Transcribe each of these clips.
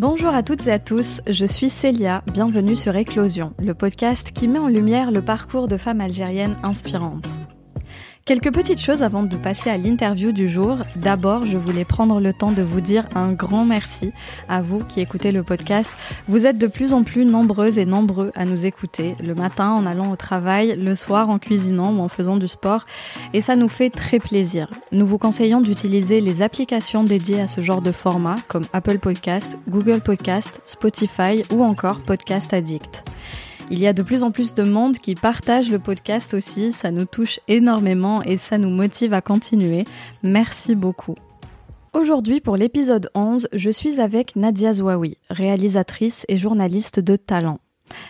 Bonjour à toutes et à tous, je suis Célia, bienvenue sur Éclosion, le podcast qui met en lumière le parcours de femmes algériennes inspirantes. Quelques petites choses avant de passer à l'interview du jour. D'abord, je voulais prendre le temps de vous dire un grand merci à vous qui écoutez le podcast. Vous êtes de plus en plus nombreuses et nombreux à nous écouter, le matin en allant au travail, le soir en cuisinant ou en faisant du sport, et ça nous fait très plaisir. Nous vous conseillons d'utiliser les applications dédiées à ce genre de format, comme Apple Podcast, Google Podcast, Spotify ou encore Podcast Addict. Il y a de plus en plus de monde qui partage le podcast aussi, ça nous touche énormément et ça nous motive à continuer. Merci beaucoup. Aujourd'hui, pour l'épisode 11, je suis avec Nadia Zouaoui, réalisatrice et journaliste de talent.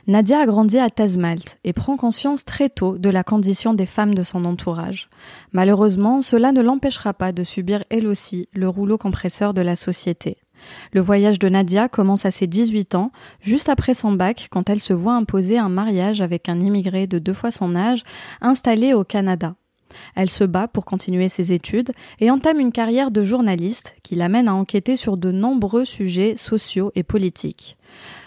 Nadia a grandi à Tazmalt et prend conscience très tôt de la condition des femmes de son entourage. Malheureusement, cela ne l'empêchera pas de subir elle aussi le rouleau compresseur de la société. Le voyage de Nadia commence à ses 18 ans, juste après son bac, quand elle se voit imposer un mariage avec un immigré de 2 fois son âge, installé au Canada. Elle se bat pour continuer ses études et entame une carrière de journaliste qui l'amène à enquêter sur de nombreux sujets sociaux et politiques.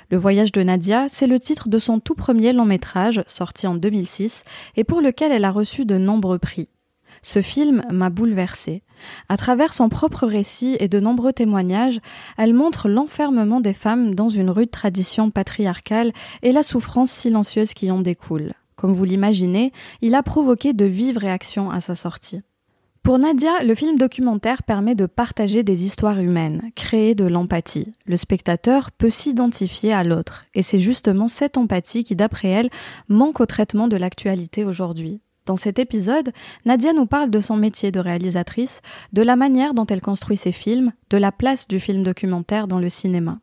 Le voyage de Nadia, c'est le titre de son tout premier long métrage, sorti en 2006, et pour lequel elle a reçu de nombreux prix. Ce film m'a bouleversée. À travers son propre récit et de nombreux témoignages, elle montre l'enfermement des femmes dans une rude tradition patriarcale et la souffrance silencieuse qui en découle. Comme vous l'imaginez, il a provoqué de vives réactions à sa sortie. Pour Nadia, le film documentaire permet de partager des histoires humaines, créer de l'empathie. Le spectateur peut s'identifier à l'autre, et c'est justement cette empathie qui, d'après elle, manque au traitement de l'actualité aujourd'hui. Dans cet épisode, Nadia nous parle de son métier de réalisatrice, de la manière dont elle construit ses films, de la place du film documentaire dans le cinéma.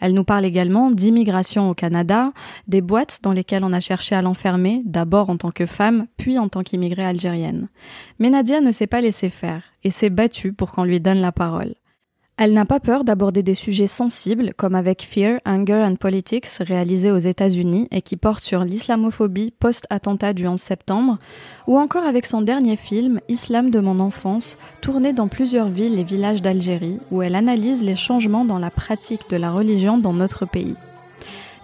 Elle nous parle également d'immigration au Canada, des boîtes dans lesquelles on a cherché à l'enfermer, d'abord en tant que femme, puis en tant qu'immigrée algérienne. Mais Nadia ne s'est pas laissée faire et s'est battue pour qu'on lui donne la parole. Elle n'a pas peur d'aborder des sujets sensibles, comme avec Fear, Anger and Politics, réalisé aux États-Unis et qui porte sur l'islamophobie post-attentat du 11 septembre, ou encore avec son dernier film, Islam de mon enfance, tourné dans plusieurs villes et villages d'Algérie, où elle analyse les changements dans la pratique de la religion dans notre pays.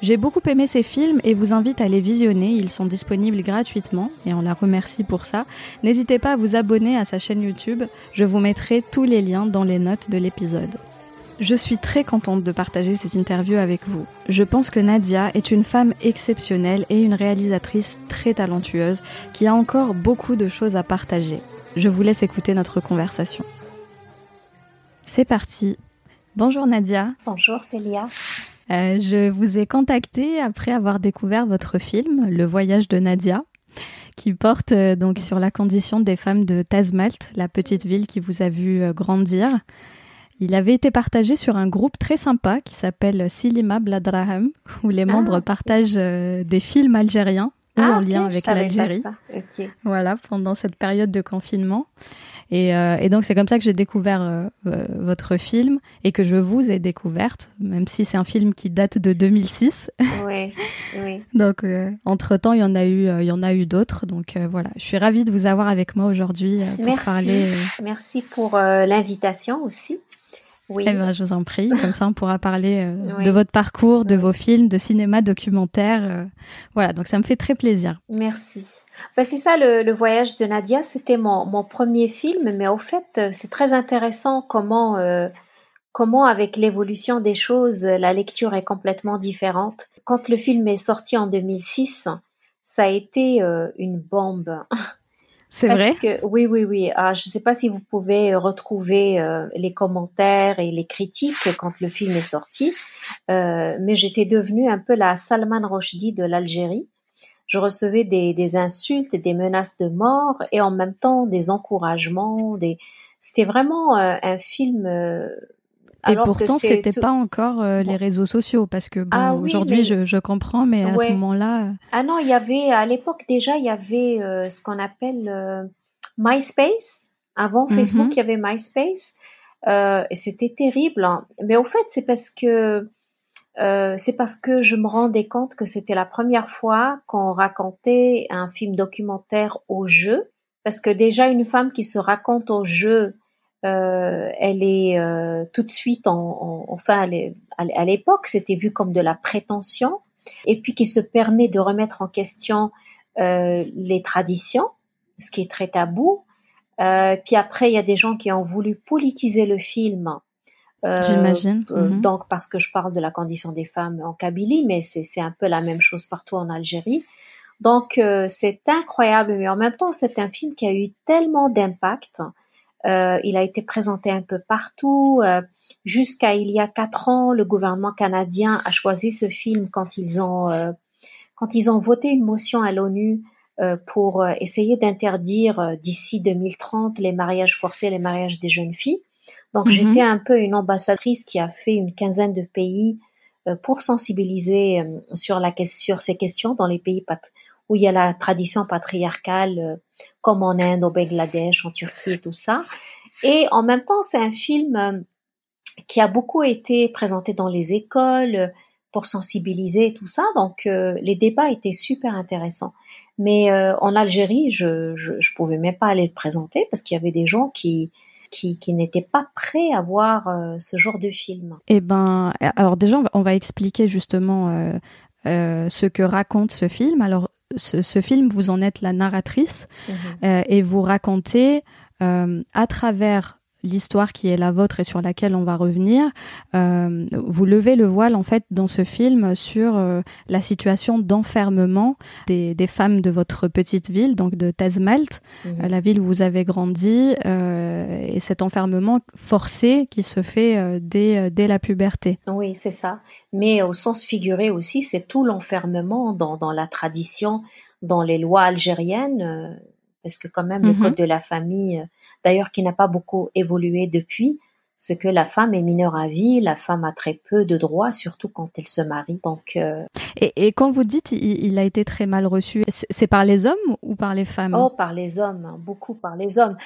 J'ai beaucoup aimé ces films et vous invite à les visionner, ils sont disponibles gratuitement et on la remercie pour ça. N'hésitez pas à vous abonner à sa chaîne YouTube, je vous mettrai tous les liens dans les notes de l'épisode. Je suis très contente de partager cette interview avec vous. Je pense que Nadia est une femme exceptionnelle et une réalisatrice très talentueuse qui a encore beaucoup de choses à partager. Je vous laisse écouter notre conversation. C'est parti. Bonjour Nadia. Bonjour Célia. Je vous ai contacté après avoir découvert votre film, Le voyage de Nadia, qui porte donc sur la condition des femmes de Tazmalt, la petite ville qui vous a vu grandir. Il avait été partagé sur un groupe très sympa qui s'appelle Silima Bladraham, où les membres partagent des films algériens en lien avec l'Algérie. Okay. Voilà, pendant cette période de confinement. Et donc, c'est comme ça que j'ai découvert votre film et que je vous ai découverte, même si c'est un film qui date de 2006. Oui, oui. Donc, entre-temps, il y en a eu d'autres. Donc, voilà, je suis ravie de vous avoir avec moi aujourd'hui pour parler. Merci pour l'invitation aussi. Oui. Eh bien, je vous en prie. Comme ça, on pourra parler de votre parcours, de vos films, de cinéma, documentaire. Voilà, donc ça me fait très plaisir. Merci. Ben, c'est ça, le voyage de Nadia, c'était mon premier film. Mais au fait, c'est très intéressant comment avec l'évolution des choses, la lecture est complètement différente. Quand le film est sorti en 2006, ça a été une bombe. C'est vrai? Que, oui. Ah, je ne sais pas si vous pouvez retrouver les commentaires et les critiques quand le film est sorti, mais j'étais devenue un peu la Salman Rushdie de l'Algérie. Je recevais des insultes, des menaces de mort et en même temps des encouragements. C'était vraiment un film... Alors et pourtant, c'était pas encore les réseaux sociaux, parce que bon, aujourd'hui, mais... je comprends, mais à ce moment-là... Ah non, il y avait, à l'époque déjà, il y avait ce qu'on appelle MySpace. Avant Facebook, il y avait MySpace. Et c'était terrible. Hein. Mais au fait, c'est parce que je me rendais compte que c'était la première fois qu'on racontait un film documentaire au jeu. Parce que déjà, une femme qui se raconte au jeu Elle est tout de suite, à l'époque, c'était vu comme de la prétention, et puis qui se permet de remettre en question les traditions, ce qui est très tabou. Puis après, il y a des gens qui ont voulu politiser le film. J'imagine. Donc, parce que je parle de la condition des femmes en Kabylie, mais c'est un peu la même chose partout en Algérie. Donc, c'est incroyable, mais en même temps, c'est un film qui a eu tellement d'impact. Il a été présenté un peu partout. Jusqu'à il y a 4 ans, le gouvernement canadien a choisi ce film quand ils ont voté une motion à l'ONU pour essayer d'interdire d'ici 2030 les mariages forcés, les mariages des jeunes filles. Donc, j'étais un peu une ambassadrice qui a fait une quinzaine de pays pour sensibiliser sur ces questions dans les pays où il y a la tradition patriarcale, comme en Inde, au Bangladesh, en Turquie et tout ça. Et en même temps, c'est un film qui a beaucoup été présenté dans les écoles pour sensibiliser et tout ça. Donc, les débats étaient super intéressants. Mais en Algérie, je pouvais même pas aller le présenter parce qu'il y avait des gens qui n'étaient pas prêts à voir ce genre de film. Eh ben, alors déjà, on va expliquer justement ce que raconte ce film. Alors, ce film, vous en êtes la narratrice et vous racontez à travers l'histoire qui est la vôtre et sur laquelle on va revenir, vous levez le voile en fait dans ce film sur la situation d'enfermement des femmes de votre petite ville, donc de Tazmalt, la ville où vous avez grandi, et cet enfermement forcé qui se fait dès la puberté. Oui, c'est ça. Mais au sens figuré aussi, c'est tout l'enfermement dans la tradition, dans les lois algériennes, parce que quand même, le code de la famille, d'ailleurs, qui n'a pas beaucoup évolué depuis, c'est que la femme est mineure à vie, la femme a très peu de droits, surtout quand elle se marie. Donc, et quand vous dites il a été très mal reçu, c'est par les hommes ou par les femmes? Oh, par les hommes, beaucoup par les hommes.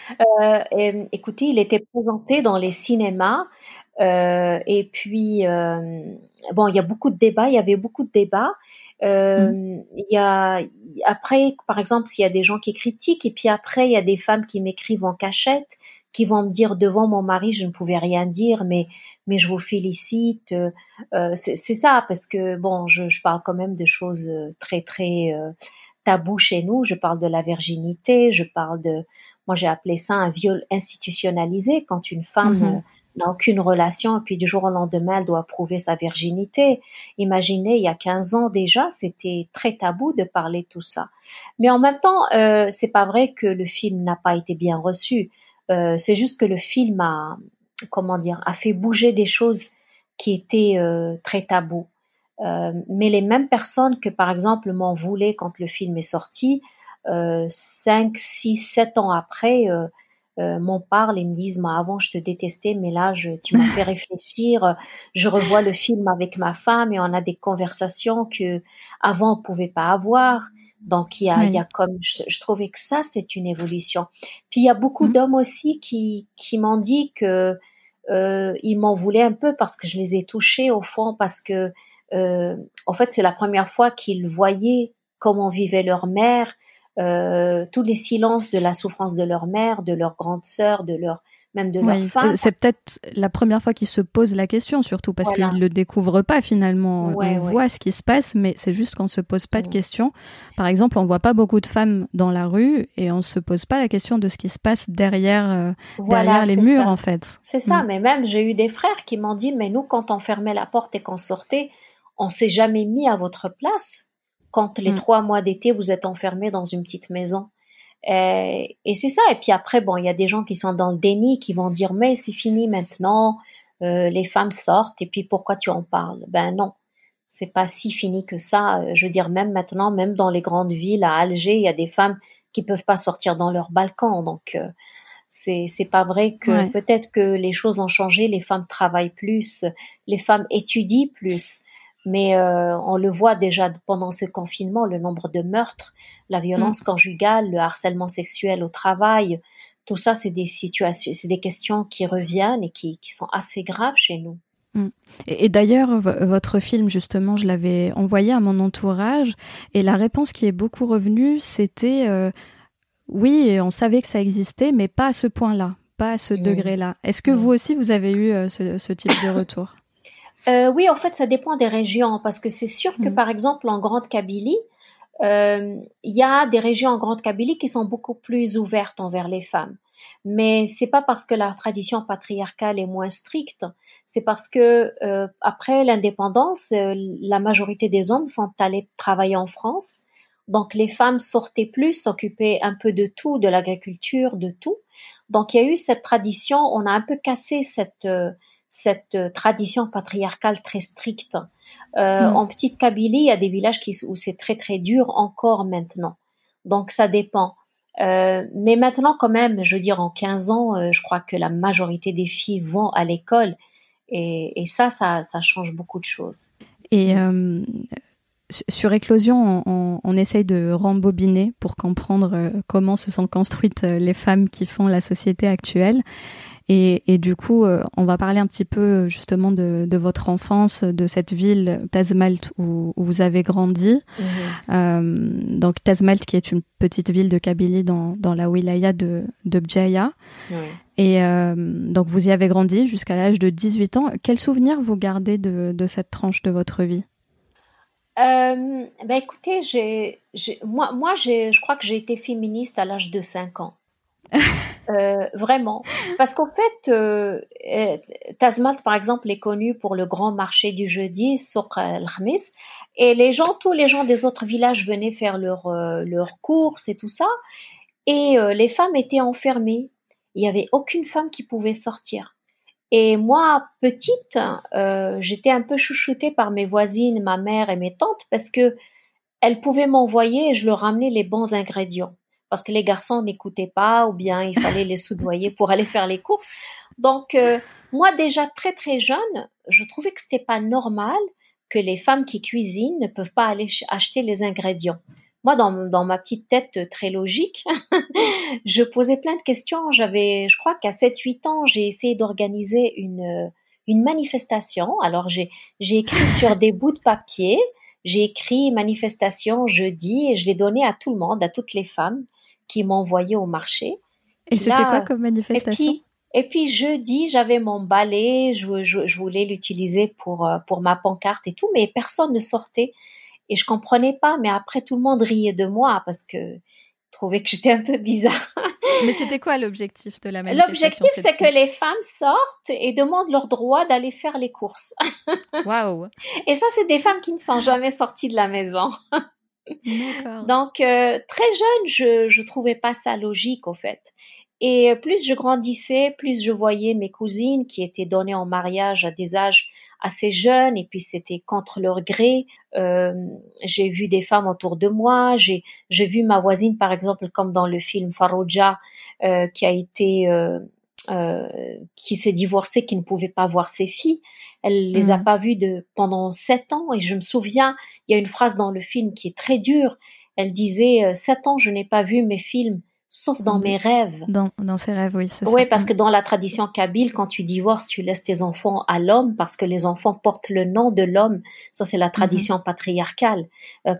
Écoutez, il était présenté dans les cinémas, et puis, bon, il y a beaucoup de débats, il y avait beaucoup de débats. Après, par exemple, s'il y a des gens qui critiquent, et puis après, il y a des femmes qui m'écrivent en cachette, qui vont me dire devant mon mari, je ne pouvais rien dire, mais je vous félicite. C'est ça, parce que bon, je parle quand même de choses très très taboues chez nous. Je parle de la virginité, moi j'ai appelé ça un viol institutionnalisé quand une femme n'a aucune relation, et puis du jour au lendemain, elle doit prouver sa virginité. Imaginez, il y a 15 ans déjà, c'était très tabou de parler de tout ça. Mais en même temps, c'est pas vrai que le film n'a pas été bien reçu. C'est juste que le film a fait bouger des choses qui étaient très tabous. Mais les mêmes personnes que, par exemple, m'en voulaient quand le film est sorti, 5, 6, 7 ans après... m'en parlent et me disent avant je te détestais, mais là tu m'as fait réfléchir, je revois le film avec ma femme et on a des conversations que avant on pouvait pas avoir. Donc il y a comme je trouvais que ça c'est une évolution. Puis il y a beaucoup d'hommes aussi qui m'ont dit que ils m'en voulaient un peu parce que je les ai touchés au fond, parce que en fait c'est la première fois qu'ils voyaient comment vivait leur mère. Tous les silences de la souffrance de leur mère, de leur grande sœur, de leur femme. C'est peut-être la première fois qu'ils se posent la question, surtout parce qu'ils le découvrent pas finalement. On voit ce qui se passe, mais c'est juste qu'on se pose pas de questions. Par exemple, on voit pas beaucoup de femmes dans la rue et on se pose pas la question de ce qui se passe derrière les murs, en fait. C'est ça. Mais même j'ai eu des frères qui m'ont dit, mais nous, quand on fermait la porte et qu'on sortait, on s'est jamais mis à votre place. Quand les 3 mois d'été, vous êtes enfermés dans une petite maison. Et c'est ça. Et puis après, bon, il y a des gens qui sont dans le déni, qui vont dire « Mais c'est fini maintenant, les femmes sortent, et puis pourquoi tu en parles ?» Ben non, c'est pas si fini que ça. Je veux dire, même maintenant, même dans les grandes villes, à Alger, il y a des femmes qui peuvent pas sortir dans leur balcon. Donc, c'est pas vrai que peut-être que les choses ont changé, les femmes travaillent plus, les femmes étudient plus. Mais on le voit déjà pendant ce confinement, le nombre de meurtres, la violence conjugale, le harcèlement sexuel au travail, tout ça, c'est des situations, c'est des questions qui reviennent et qui sont assez graves chez nous. Et d'ailleurs, votre film, justement, je l'avais envoyé à mon entourage et la réponse qui est beaucoup revenue, c'était oui, on savait que ça existait, mais pas à ce point-là. pas à ce degré-là. Est-ce que vous aussi, vous avez eu ce type de retour ? Oui, en fait, ça dépend des régions, parce que c'est sûr que, par exemple, en Grande Kabylie, il y a des régions en Grande Kabylie qui sont beaucoup plus ouvertes envers les femmes. Mais c'est pas parce que la tradition patriarcale est moins stricte, c'est parce que après l'indépendance, la majorité des hommes sont allés travailler en France, donc les femmes sortaient plus, s'occupaient un peu de tout, de l'agriculture, de tout. Donc il y a eu cette tradition, on a un peu cassé cette tradition patriarcale très stricte. En petite Kabylie, il y a des villages où c'est très très dur encore maintenant. Donc ça dépend. Mais maintenant quand même, je veux dire, en 15 ans, je crois que la majorité des filles vont à l'école et ça change beaucoup de choses. Et sur Éclosion, on essaye de rembobiner pour comprendre comment se sont construites les femmes qui font la société actuelle. Et du coup, on va parler un petit peu justement de votre enfance, de cette ville Tazmalt où vous avez grandi. Donc Tazmalt qui est une petite ville de Kabylie dans la wilaya de Bjaïa. Et donc vous y avez grandi jusqu'à l'âge de 18 ans. Quels souvenirs vous gardez de cette tranche de votre vie ? Ben écoutez, je crois que j'ai été féministe à l'âge de 5 ans. Vraiment, parce qu'en fait Tazmalt par exemple est connu pour le grand marché du jeudi sur l'Khamis, et tous les gens des autres villages venaient faire leurs courses et tout ça, et les femmes étaient enfermées, il n'y avait aucune femme qui pouvait sortir. Et moi petite, j'étais un peu chouchoutée par mes voisines, ma mère et mes tantes, parce que elles pouvaient m'envoyer et je leur ramenais les bons ingrédients, parce que les garçons n'écoutaient pas, ou bien il fallait les soudoyer pour aller faire les courses. Donc, moi déjà très très jeune, je trouvais que c'était pas normal que les femmes qui cuisinent ne peuvent pas aller acheter les ingrédients. Moi, dans ma petite tête très logique, je posais plein de questions. Je crois qu'à 7-8 ans, j'ai essayé d'organiser une manifestation. Alors, j'ai écrit sur des bouts de papier, j'ai écrit manifestation jeudi, et je l'ai donnée à tout le monde, à toutes les femmes qui m'envoyaient au marché. Et c'était quoi comme manifestation ? Et puis jeudi, j'avais mon balai, je voulais l'utiliser pour ma pancarte et tout, mais personne ne sortait et je comprenais pas. Mais après, tout le monde riait de moi parce que trouvait que j'étais un peu bizarre. Mais c'était quoi l'objectif de la manifestation ? L'objectif, c'est que les femmes sortent et demandent leur droit d'aller faire les courses. Waouh ! Et ça, c'est des femmes qui ne sont jamais sorties de la maison. D'accord. Donc, très jeune, je trouvais pas ça logique, au fait. Et plus je grandissais, plus je voyais mes cousines qui étaient données en mariage à des âges assez jeunes, et puis c'était contre leur gré. J'ai vu des femmes autour de moi, j'ai vu ma voisine par exemple, comme dans le film Farouja, qui s'est divorcée, qui ne pouvait pas voir ses filles. Elle les a pas vues pendant 7 ans, et je me souviens, il y a une phrase dans le film qui est très dure. Elle disait 7 ans, je n'ai pas vu mes filles, sauf dans mes rêves. Dans ses rêves, oui. Oui, parce que dans la tradition kabyle, quand tu divorces, tu laisses tes enfants à l'homme, parce que les enfants portent le nom de l'homme. Ça, c'est la tradition patriarcale.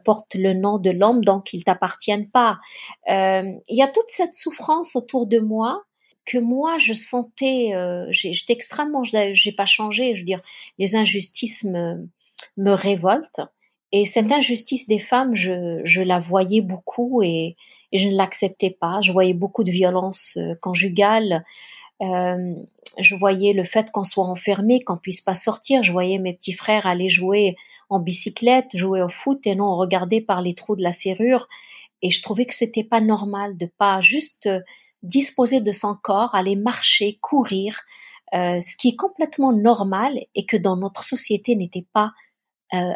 Portent le nom de l'homme, donc ils t'appartiennent pas. Il y a toute cette souffrance autour de moi que moi, je sentais... j'étais extrêmement... J'ai pas changé, je veux dire, les injustices me révoltent. Et cette injustice des femmes, je la voyais beaucoup, et je ne l'acceptais pas. Je voyais beaucoup de violence conjugale. Je voyais le fait qu'on soit enfermé, qu'on puisse pas sortir. Je voyais mes petits frères aller jouer en bicyclette, jouer au foot, et non regarder par les trous de la serrure. Et je trouvais que c'était pas normal de pas juste disposer de son corps, aller marcher, courir, ce qui est complètement normal et que dans notre société n'était pas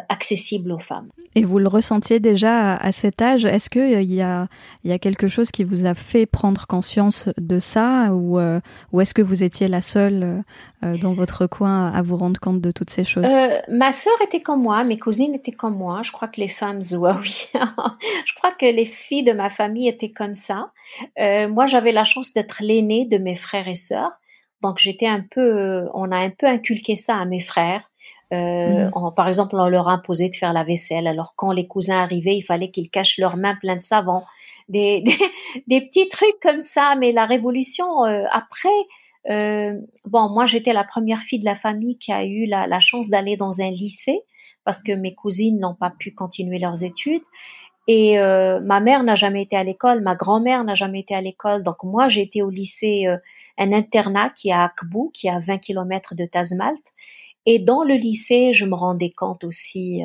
accessible aux femmes. Et vous le ressentiez déjà à cet âge. Est-ce qu'il y a quelque chose qui vous a fait prendre conscience de ça, ou est-ce que vous étiez la seule dans votre coin à vous rendre compte de toutes ces choses ? Ma sœur était comme moi, mes cousines étaient comme moi. Je crois que les femmes Zouaoui, je crois que les filles de ma famille étaient comme ça. Moi, j'avais la chance d'être l'aînée de mes frères et sœurs, donc on a un peu inculqué ça à mes frères. Par exemple, on leur imposait de faire la vaisselle. Alors, quand les cousins arrivaient, il fallait qu'ils cachent leurs mains pleines de savon. Des petits trucs comme ça. Mais la révolution, après... moi, j'étais la première fille de la famille qui a eu la chance d'aller dans un lycée parce que mes cousines n'ont pas pu continuer leurs études. Et ma mère n'a jamais été à l'école, ma grand-mère n'a jamais été à l'école. Donc moi, j'ai été au lycée, un internat qui est à Akbou, qui est à 20 km de Tazmalt. Et dans le lycée, je me rendais compte aussi...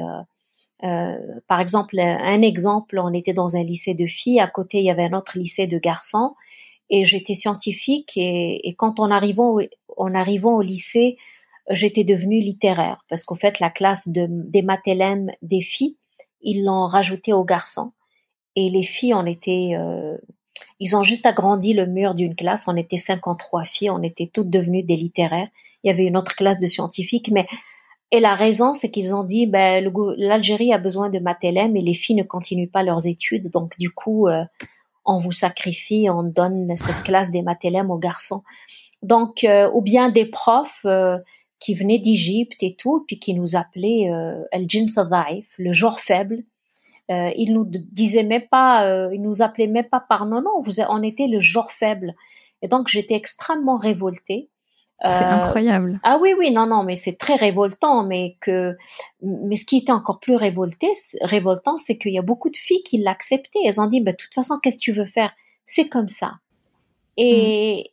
par exemple, on était dans un lycée de filles. À côté, il y avait un autre lycée de garçons. Et j'étais scientifique et quand en arrivant au lycée, j'étais devenue littéraire parce qu'au fait, la classe des mathélèmes des filles, ils l'ont rajoutée aux garçons. Et les filles, ils ont juste agrandi le mur d'une classe. On était 53 filles, on était toutes devenues des littéraires. Il y avait une autre classe de scientifiques, et la raison, c'est qu'ils ont dit, l'Algérie a besoin de mathélèmes et les filles ne continuent pas leurs études. Donc, du coup, on vous sacrifie, on donne cette classe des mathélèmes aux garçons. Donc, ou bien des profs qui venaient d'Égypte et tout, puis qui nous appelaient El Jins Da'if, le genre faible. Ils nous disaient même pas, ils nous appelaient même pas par nom, on était le genre faible. Et donc, j'étais extrêmement révoltée. C'est incroyable. Ah oui, non, mais c'est très révoltant. Mais ce qui était encore plus révoltant, c'est qu'il y a beaucoup de filles qui l'acceptaient. Elles ont dit, de toute façon, qu'est-ce que tu veux faire? C'est comme ça. Et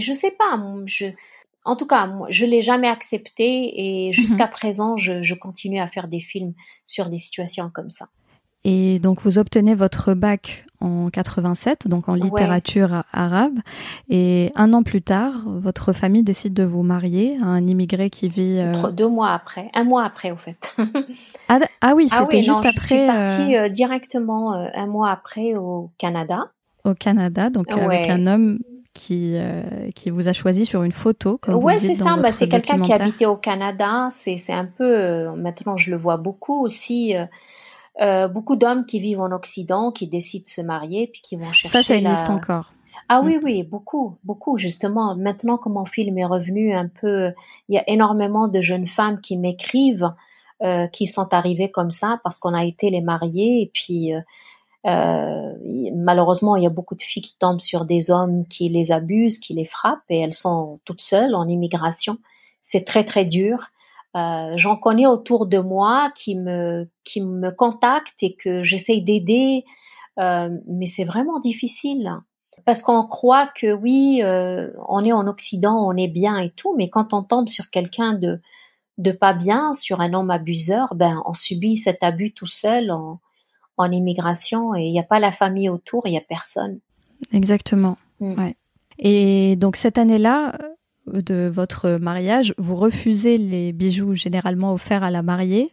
je sais pas. En tout cas, moi, je l'ai jamais accepté. Et jusqu'à présent, je continue à faire des films sur des situations comme ça. Et donc, vous obtenez votre bac en 87, donc en littérature arabe. Et un an plus tard, votre famille décide de vous marier à un immigré qui vit... un mois après, au fait. Je suis partie directement un mois après au Canada. Au Canada, donc avec un homme qui vous a choisi sur une photo, comme vous dites dans votre documentaire. Oui, c'est ça, c'est quelqu'un qui habitait au Canada. C'est un peu... maintenant, je le vois beaucoup aussi... beaucoup d'hommes qui vivent en Occident, qui décident de se marier, puis qui vont chercher... Ça existe encore. Ah oui, beaucoup, justement. Maintenant que mon film est revenu un peu, il y a énormément de jeunes femmes qui m'écrivent, qui sont arrivées comme ça, parce qu'on a été les mariées, et puis malheureusement, il y a beaucoup de filles qui tombent sur des hommes qui les abusent, qui les frappent, et elles sont toutes seules en immigration. C'est très, très dur. J'en connais autour de moi qui me contactent et que j'essaye d'aider, mais c'est vraiment difficile parce qu'on croit que on est en Occident, on est bien et tout, mais quand on tombe sur quelqu'un de pas bien, sur un homme abuseur, on subit cet abus tout seul en immigration et il n'y a pas la famille autour, il n'y a personne. Exactement. Ouais. Et donc cette année-là, de votre mariage, vous refusez les bijoux généralement offerts à la mariée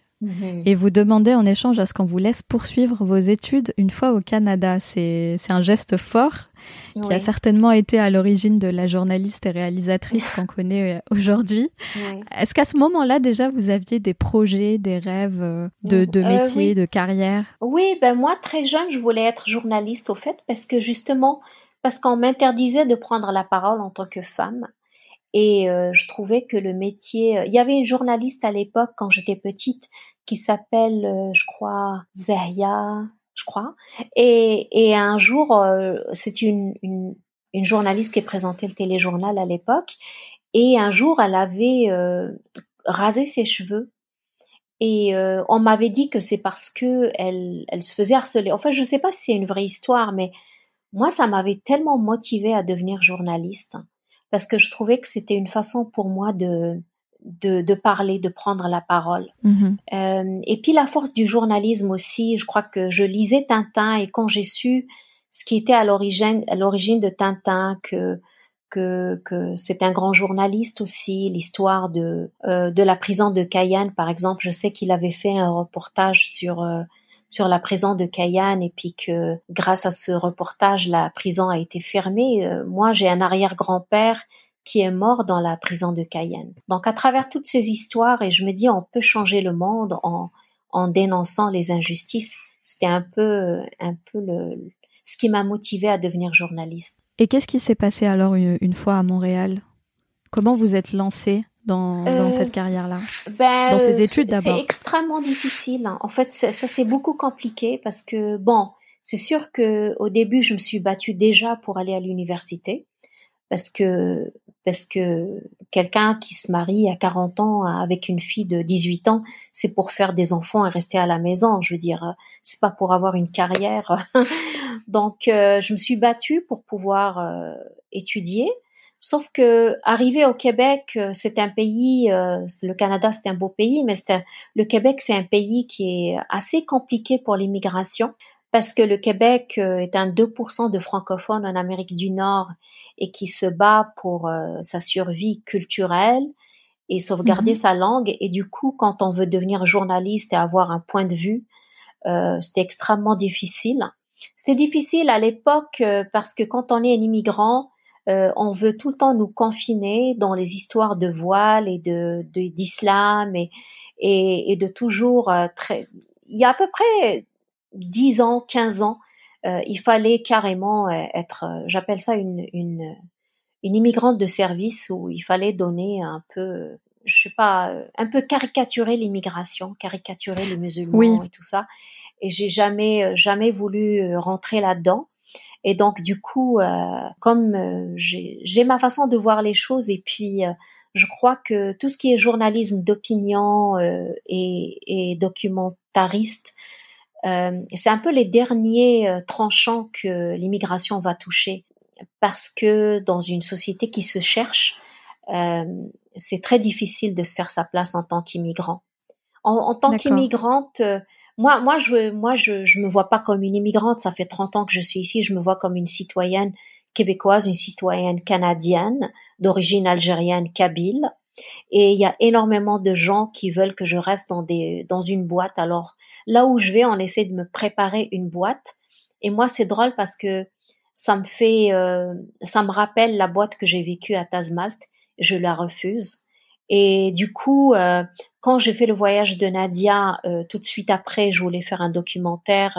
et vous demandez en échange à ce qu'on vous laisse poursuivre vos études une fois au Canada. C'est un geste fort qui a certainement été à l'origine de la journaliste et réalisatrice qu'on connaît aujourd'hui. Oui. Est-ce qu'à ce moment-là, déjà, vous aviez des projets, des rêves de métier, de carrière? Oui, moi, très jeune, je voulais être journaliste, au fait, parce qu'on m'interdisait de prendre la parole en tant que femme. Et je trouvais que le métier... Il y avait une journaliste à l'époque, quand j'étais petite, qui s'appelle, Bjaïa, Et un jour, c'était une journaliste qui présentait le téléjournal à l'époque. Et un jour, elle avait rasé ses cheveux. Et on m'avait dit que c'est parce qu'elle se faisait harceler. Enfin, je ne sais pas si c'est une vraie histoire, mais moi, ça m'avait tellement motivée à devenir journaliste. Parce que je trouvais que c'était une façon pour moi de parler, de prendre la parole. Et puis la force du journalisme aussi, je crois que je lisais Tintin et quand j'ai su ce qui était à l'origine de Tintin, que c'est un grand journaliste aussi, l'histoire de la prison de Cayenne par exemple, je sais qu'il avait fait un reportage sur la prison de Cayenne et puis que grâce à ce reportage, la prison a été fermée. Moi, j'ai un arrière-grand-père qui est mort dans la prison de Cayenne. Donc, à travers toutes ces histoires, et je me dis, on peut changer le monde en dénonçant les injustices. C'était un peu ce qui m'a motivée à devenir journaliste. Et qu'est-ce qui s'est passé alors une fois à Montréal? Comment vous êtes lancée dans cette carrière-là, dans ces études d'abord? C'est extrêmement difficile. En fait, ça c'est beaucoup compliqué parce que, bon, c'est sûr qu'au début, je me suis battue déjà pour aller à l'université parce que quelqu'un qui se marie à 40 ans avec une fille de 18 ans, c'est pour faire des enfants et rester à la maison. Je veux dire, c'est pas pour avoir une carrière. Donc, je me suis battue pour pouvoir étudier. Sauf que arrivé au Québec, c'est un pays. Le Canada, c'est un beau pays, mais le Québec, c'est un pays qui est assez compliqué pour l'immigration parce que le Québec est un 2% de francophones en Amérique du Nord et qui se bat pour sa survie culturelle et sauvegarder sa langue. Et du coup, quand on veut devenir journaliste et avoir un point de vue, c'était extrêmement difficile. C'était difficile à l'époque parce que quand on est un immigrant, on veut tout le temps nous confiner dans les histoires de voile et d'islam et de toujours il y a à peu près 10 ans, 15 ans, il fallait carrément être, j'appelle ça une immigrante de service où il fallait donner un peu, je sais pas, un peu caricaturer l'immigration, caricaturer les musulmans et tout ça. Et j'ai jamais voulu rentrer là-dedans. Et donc, du coup, comme j'ai ma façon de voir les choses et puis je crois que tout ce qui est journalisme d'opinion et documentariste, c'est un peu les derniers tranchants que l'immigration va toucher parce que dans une société qui se cherche, c'est très difficile de se faire sa place en tant qu'immigrant. En tant qu'immigrante... Moi, je me vois pas comme une immigrante. Ça fait 30 ans que je suis ici. Je me vois comme une citoyenne québécoise, une citoyenne canadienne, d'origine algérienne, kabyle. Et il y a énormément de gens qui veulent que je reste dans une boîte. Alors, là où je vais, on essaie de me préparer une boîte. Et moi, c'est drôle parce que ça me rappelle la boîte que j'ai vécue à Tazmalt. Je la refuse. Et du coup, quand j'ai fait le voyage de Nadia, tout de suite après, je voulais faire un documentaire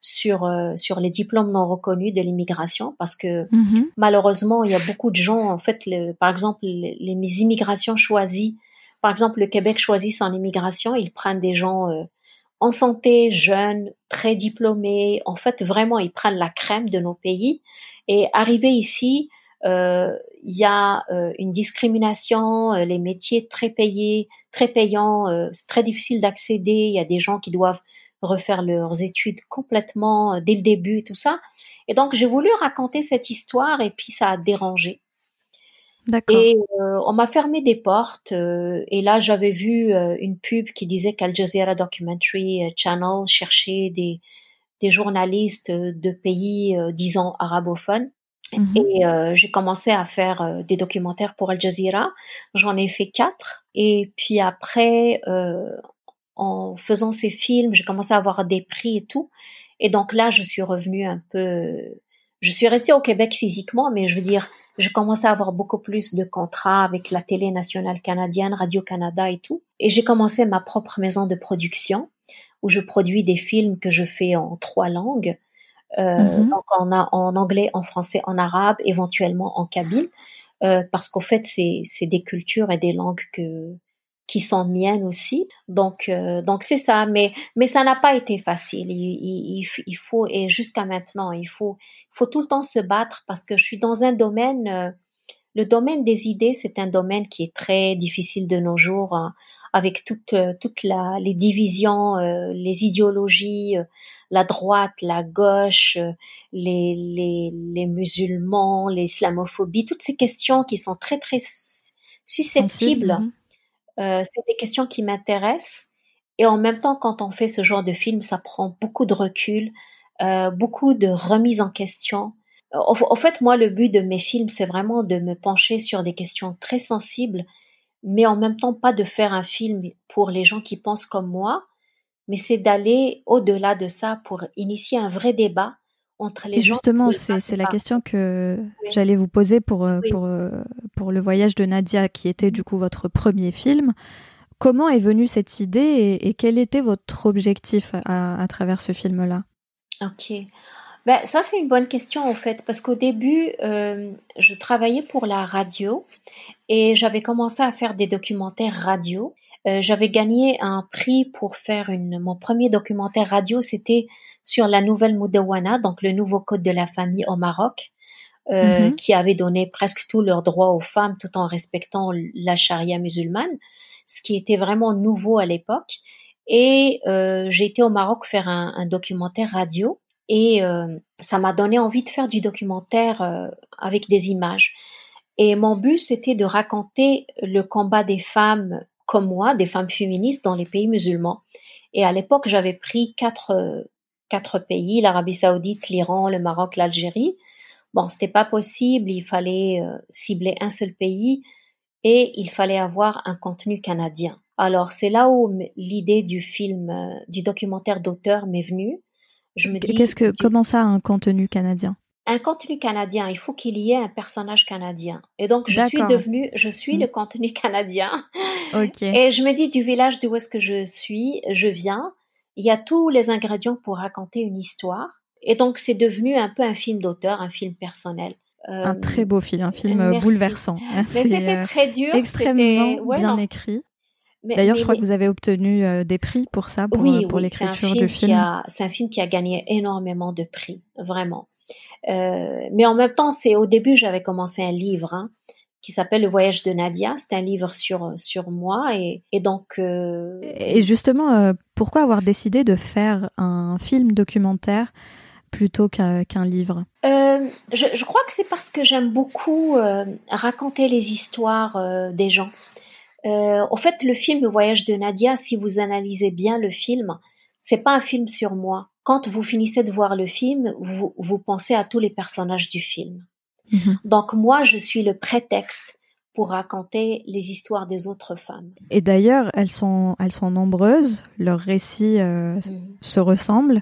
sur les diplômes non reconnus de l'immigration, parce que malheureusement, il y a beaucoup de gens. En fait, par exemple, les immigrations choisies, par exemple, le Québec choisit son immigration. Ils prennent des gens en santé, jeunes, très diplômés. En fait, vraiment, ils prennent la crème de nos pays. Et arrivé ici, il y a une discrimination, les métiers très payants, c'est très difficile d'accéder, il y a des gens qui doivent refaire leurs études complètement dès le début et tout ça. Et donc, j'ai voulu raconter cette histoire et puis ça a dérangé. D'accord. Et on m'a fermé des portes et là, j'avais vu une pub qui disait qu'Al Jazeera Documentary Channel cherchait des journalistes de pays, disons, arabophones. Et j'ai commencé à faire des documentaires pour Al Jazeera. J'en ai fait 4. Et puis après, en faisant ces films, j'ai commencé à avoir des prix et tout. Et donc là, je suis revenue un peu... Je suis restée au Québec physiquement, mais je veux dire, je commençais à avoir beaucoup plus de contrats avec la télé nationale canadienne, Radio-Canada et tout. Et j'ai commencé ma propre maison de production où je produis des films que je fais en 3 langues. Donc on a en anglais, en français, en arabe, éventuellement en kabyle, parce qu'au fait c'est des cultures et des langues qui sont miennes aussi. Donc c'est ça, mais ça n'a pas été facile. Il faut, et jusqu'à maintenant il faut tout le temps se battre parce que je suis dans un domaine, le domaine des idées, c'est un domaine qui est très difficile de nos jours, hein, avec toutes les divisions, les idéologies. La droite, la gauche, les musulmans, l'islamophobie, toutes ces questions qui sont très très susceptibles, c'est des questions qui m'intéressent. Et en même temps, quand on fait ce genre de film, ça prend beaucoup de recul, beaucoup de remise en question. En fait, moi, le but de mes films, c'est vraiment de me pencher sur des questions très sensibles, mais en même temps pas de faire un film pour les gens qui pensent comme moi, mais c'est d'aller au-delà de ça pour initier un vrai débat entre les gens. Justement, c'est la question que j'allais vous poser pour le voyage de Nadia, qui était du coup votre premier film. Comment est venue cette idée et quel était votre objectif à travers ce film-là? Ok. Ben, ça, c'est une bonne question, en fait, parce qu'au début, je travaillais pour la radio et j'avais commencé à faire des documentaires radio. J'avais gagné un prix pour faire mon premier documentaire radio, c'était sur la nouvelle Moudouana, donc le nouveau code de la famille au Maroc, qui avait donné presque tous leurs droits aux femmes tout en respectant la charia musulmane, ce qui était vraiment nouveau à l'époque. Et j'ai été au Maroc faire un documentaire radio et ça m'a donné envie de faire du documentaire avec des images. Et mon but, c'était de raconter le combat des femmes comme moi, des femmes féministes dans les pays musulmans. Et à l'époque, j'avais pris quatre pays, l'Arabie Saoudite, l'Iran, le Maroc, l'Algérie. Bon, c'était pas possible, il fallait cibler un seul pays et il fallait avoir un contenu canadien. Alors, c'est là où l'idée du film, du documentaire d'auteur m'est venue. Je me dis, comment ça, un contenu canadien? Un contenu canadien, il faut qu'il y ait un personnage canadien. Et donc, je suis le contenu canadien. Okay. Et je me dis, du village d'où est-ce que je viens, il y a tous les ingrédients pour raconter une histoire. Et donc, c'est devenu un peu un film d'auteur, un film personnel. Un très beau film, un film bouleversant. Mais c'était très dur. Extrêmement bien écrit. D'ailleurs, je crois que vous avez obtenu des prix pour ça, pour l'écriture du film. C'est un film qui a gagné énormément de prix, vraiment. Mais en même temps, au début, j'avais commencé un livre qui s'appelle Le voyage de Nadia. C'est un livre sur moi et donc. Et justement, pourquoi avoir décidé de faire un film documentaire plutôt qu'un livre? Je crois que c'est parce que j'aime beaucoup raconter les histoires des gens. En fait, le film Le voyage de Nadia, si vous analysez bien le film, c'est pas un film sur moi. Quand vous finissez de voir le film, vous pensez à tous les personnages du film. Mmh. Donc moi, je suis le prétexte pour raconter les histoires des autres femmes. Et d'ailleurs, elles sont nombreuses. Leurs récits se ressemblent.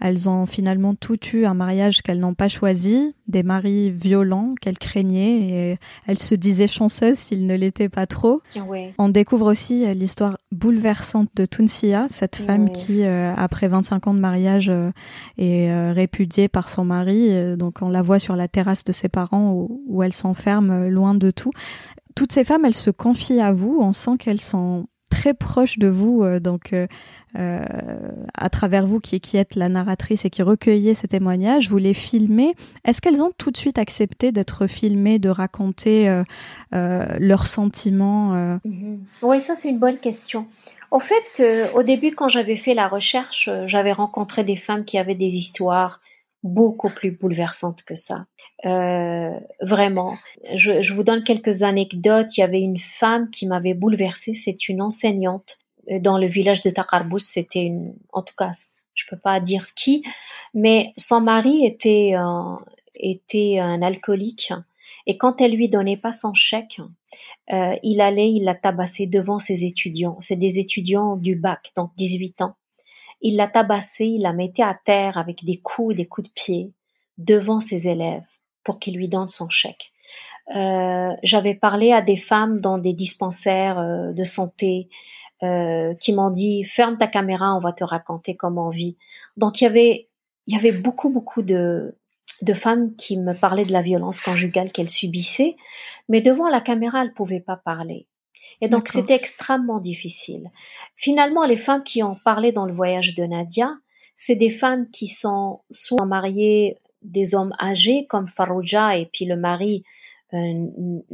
Elles ont finalement tout eu un mariage qu'elles n'ont pas choisi, des maris violents qu'elles craignaient et elles se disaient chanceuses s'ils ne l'étaient pas trop. Ouais. On découvre aussi l'histoire bouleversante de Tounsia, cette femme qui, après 25 ans de mariage, est répudiée par son mari. Donc on la voit sur la terrasse de ses parents où elle s'enferme loin de tout. Toutes ces femmes, elles se confient à vous, on sent qu'elles sont très proche de vous, donc à travers vous qui êtes la narratrice et qui recueillez ces témoignages, vous les filmez. Est-ce qu'elles ont tout de suite accepté d'être filmées, de raconter leurs sentiments Oui, ça c'est une bonne question. En fait, au début, quand j'avais fait la recherche, j'avais rencontré des femmes qui avaient des histoires beaucoup plus bouleversantes que ça. Vraiment. Je vous donne quelques anecdotes. Il y avait une femme qui m'avait bouleversée. C'est une enseignante dans le village de Taqarbous. C'était en tout cas, je peux pas dire qui, mais son mari était un alcoolique. Et quand elle lui donnait pas son chèque, il la tabassait devant ses étudiants. C'est des étudiants du bac, donc 18 ans. Il la tabassait, il la mettait à terre avec des coups de pied devant ses élèves, pour qu'il lui donne son chèque. J'avais parlé à des femmes dans des dispensaires de santé qui m'ont dit « Ferme ta caméra, on va te raconter comment on vit ». Donc, il y avait beaucoup de femmes qui me parlaient de la violence conjugale qu'elles subissaient, mais devant la caméra, elles ne pouvaient pas parler. Et donc, c'était extrêmement difficile. Finalement, les femmes qui ont parlé dans le voyage de Nadia, c'est des femmes qui sont soit mariées des hommes âgés comme Farouja et puis le mari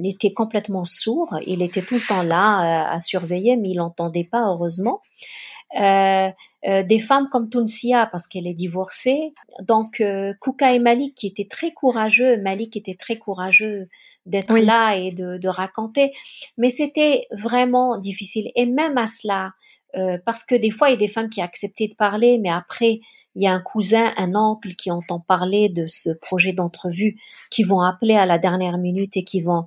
était complètement sourd, il était tout le temps là à surveiller mais il n'entendait pas heureusement. Des femmes comme Tounsia parce qu'elle est divorcée, donc Kouka et Malik qui étaient très courageux, d'être là et de raconter, mais c'était vraiment difficile et même à cela parce que des fois il y a des femmes qui acceptaient de parler mais après il y a un cousin, un oncle qui entend parler de ce projet d'entrevue, qui vont appeler à la dernière minute et qui vont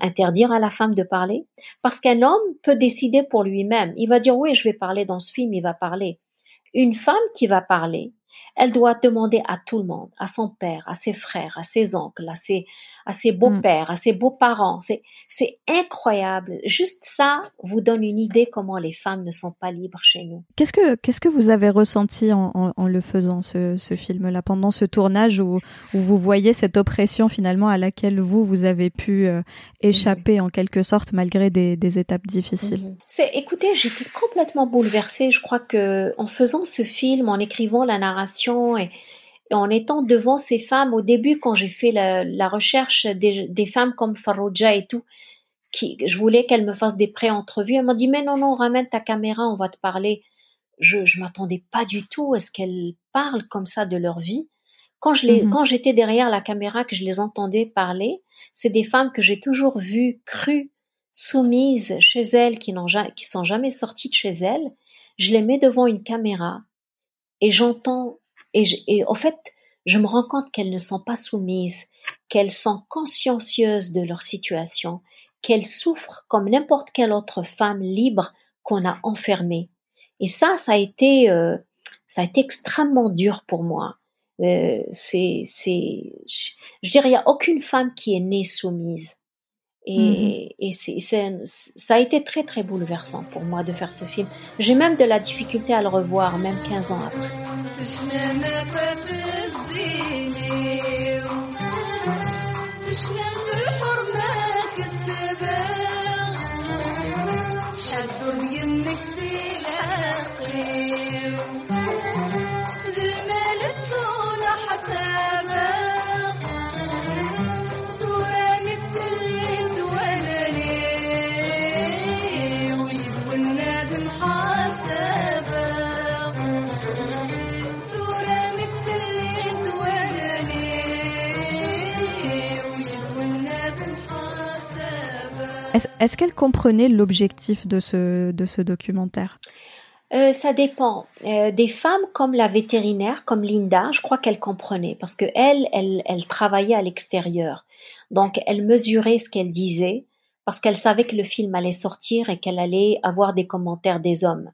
interdire à la femme de parler. Parce qu'un homme peut décider pour lui-même. Il va dire, oui, je vais parler dans ce film, il va parler. Une femme qui va parler, elle doit demander à tout le monde, à son père, à ses frères, à ses oncles, à ses beaux-pères, à ses beaux-parents. C'est incroyable. Juste ça vous donne une idée comment les femmes ne sont pas libres chez nous. Qu'est-ce que vous avez ressenti en le faisant, ce film-là, pendant ce tournage où vous voyez cette oppression finalement à laquelle vous avez pu échapper en quelque sorte malgré des étapes difficiles? Écoutez, j'étais complètement bouleversée. Je crois qu'en faisant ce film, en écrivant la narration et en étant devant ces femmes, au début, quand j'ai fait la recherche des femmes comme Farouja et tout, je voulais qu'elles me fassent des pré-entrevues. Elles m'ont dit « Mais non, ramène ta caméra, on va te parler ». Je m'attendais pas du tout à ce qu'elles parlent comme ça de leur vie. Quand j'étais derrière la caméra, que je les entendais parler, c'est des femmes que j'ai toujours vues crues, soumises chez elles, qui sont jamais sorties de chez elles. Je les mets devant une caméra et j'entends... Et en fait, je me rends compte qu'elles ne sont pas soumises, qu'elles sont consciencieuses de leur situation, qu'elles souffrent comme n'importe quelle autre femme libre qu'on a enfermée. Et ça a été extrêmement dur pour moi. Je dirais, il n'y a aucune femme qui est née soumise. Et ça a été très, très bouleversant pour moi de faire ce film. J'ai même de la difficulté à le revoir, même 15 ans après. Est-ce qu'elle comprenait l'objectif de ce documentaire? Ça dépend. Des femmes comme la vétérinaire, comme Linda, je crois qu'elle comprenait parce que elle travaillait à l'extérieur. Donc, elle mesurait ce qu'elle disait parce qu'elle savait que le film allait sortir et qu'elle allait avoir des commentaires des hommes.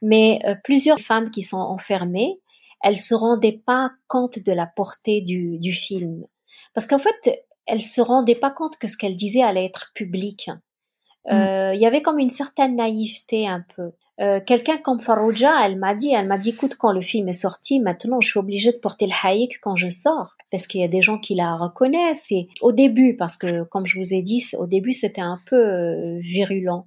Mais plusieurs femmes qui sont enfermées, elles se rendaient pas compte de la portée du film. Parce qu'en fait, elles se rendaient pas compte que ce qu'elles disaient allait être public. Il y avait comme une certaine naïveté un peu. Quelqu'un comme Farouja, elle m'a dit, écoute, quand le film est sorti, maintenant, je suis obligée de porter le haïk quand je sors, parce qu'il y a des gens qui la reconnaissent. Et au début, parce que, comme je vous ai dit, au début, c'était un peu virulent.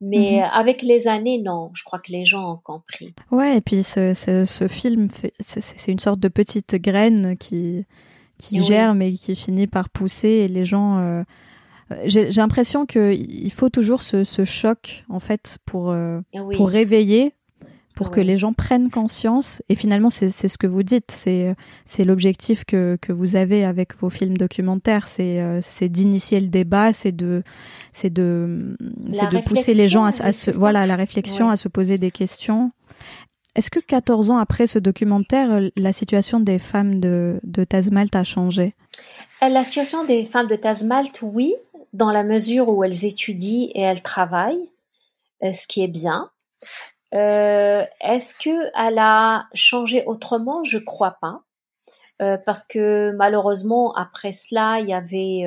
Mais avec les années, non, je crois que les gens ont compris. Ouais, et puis ce film, c'est une sorte de petite graine qui germe et qui finit par pousser, et les gens... J'ai l'impression qu'il faut toujours ce choc, en fait, pour réveiller, pour que les gens prennent conscience. Et finalement, c'est ce que vous dites, c'est l'objectif que vous avez avec vos films documentaires, c'est d'initier le débat, c'est de pousser les gens à la réflexion, à se poser des questions. Est-ce que 14 ans après ce documentaire, la situation des femmes de Tazmalt a changé? La situation des femmes de Tazmalt, oui. Dans la mesure où elles étudient et elles travaillent, ce qui est bien. Est-ce qu'elle a changé autrement? Je crois pas. Parce que malheureusement, après cela, il y avait...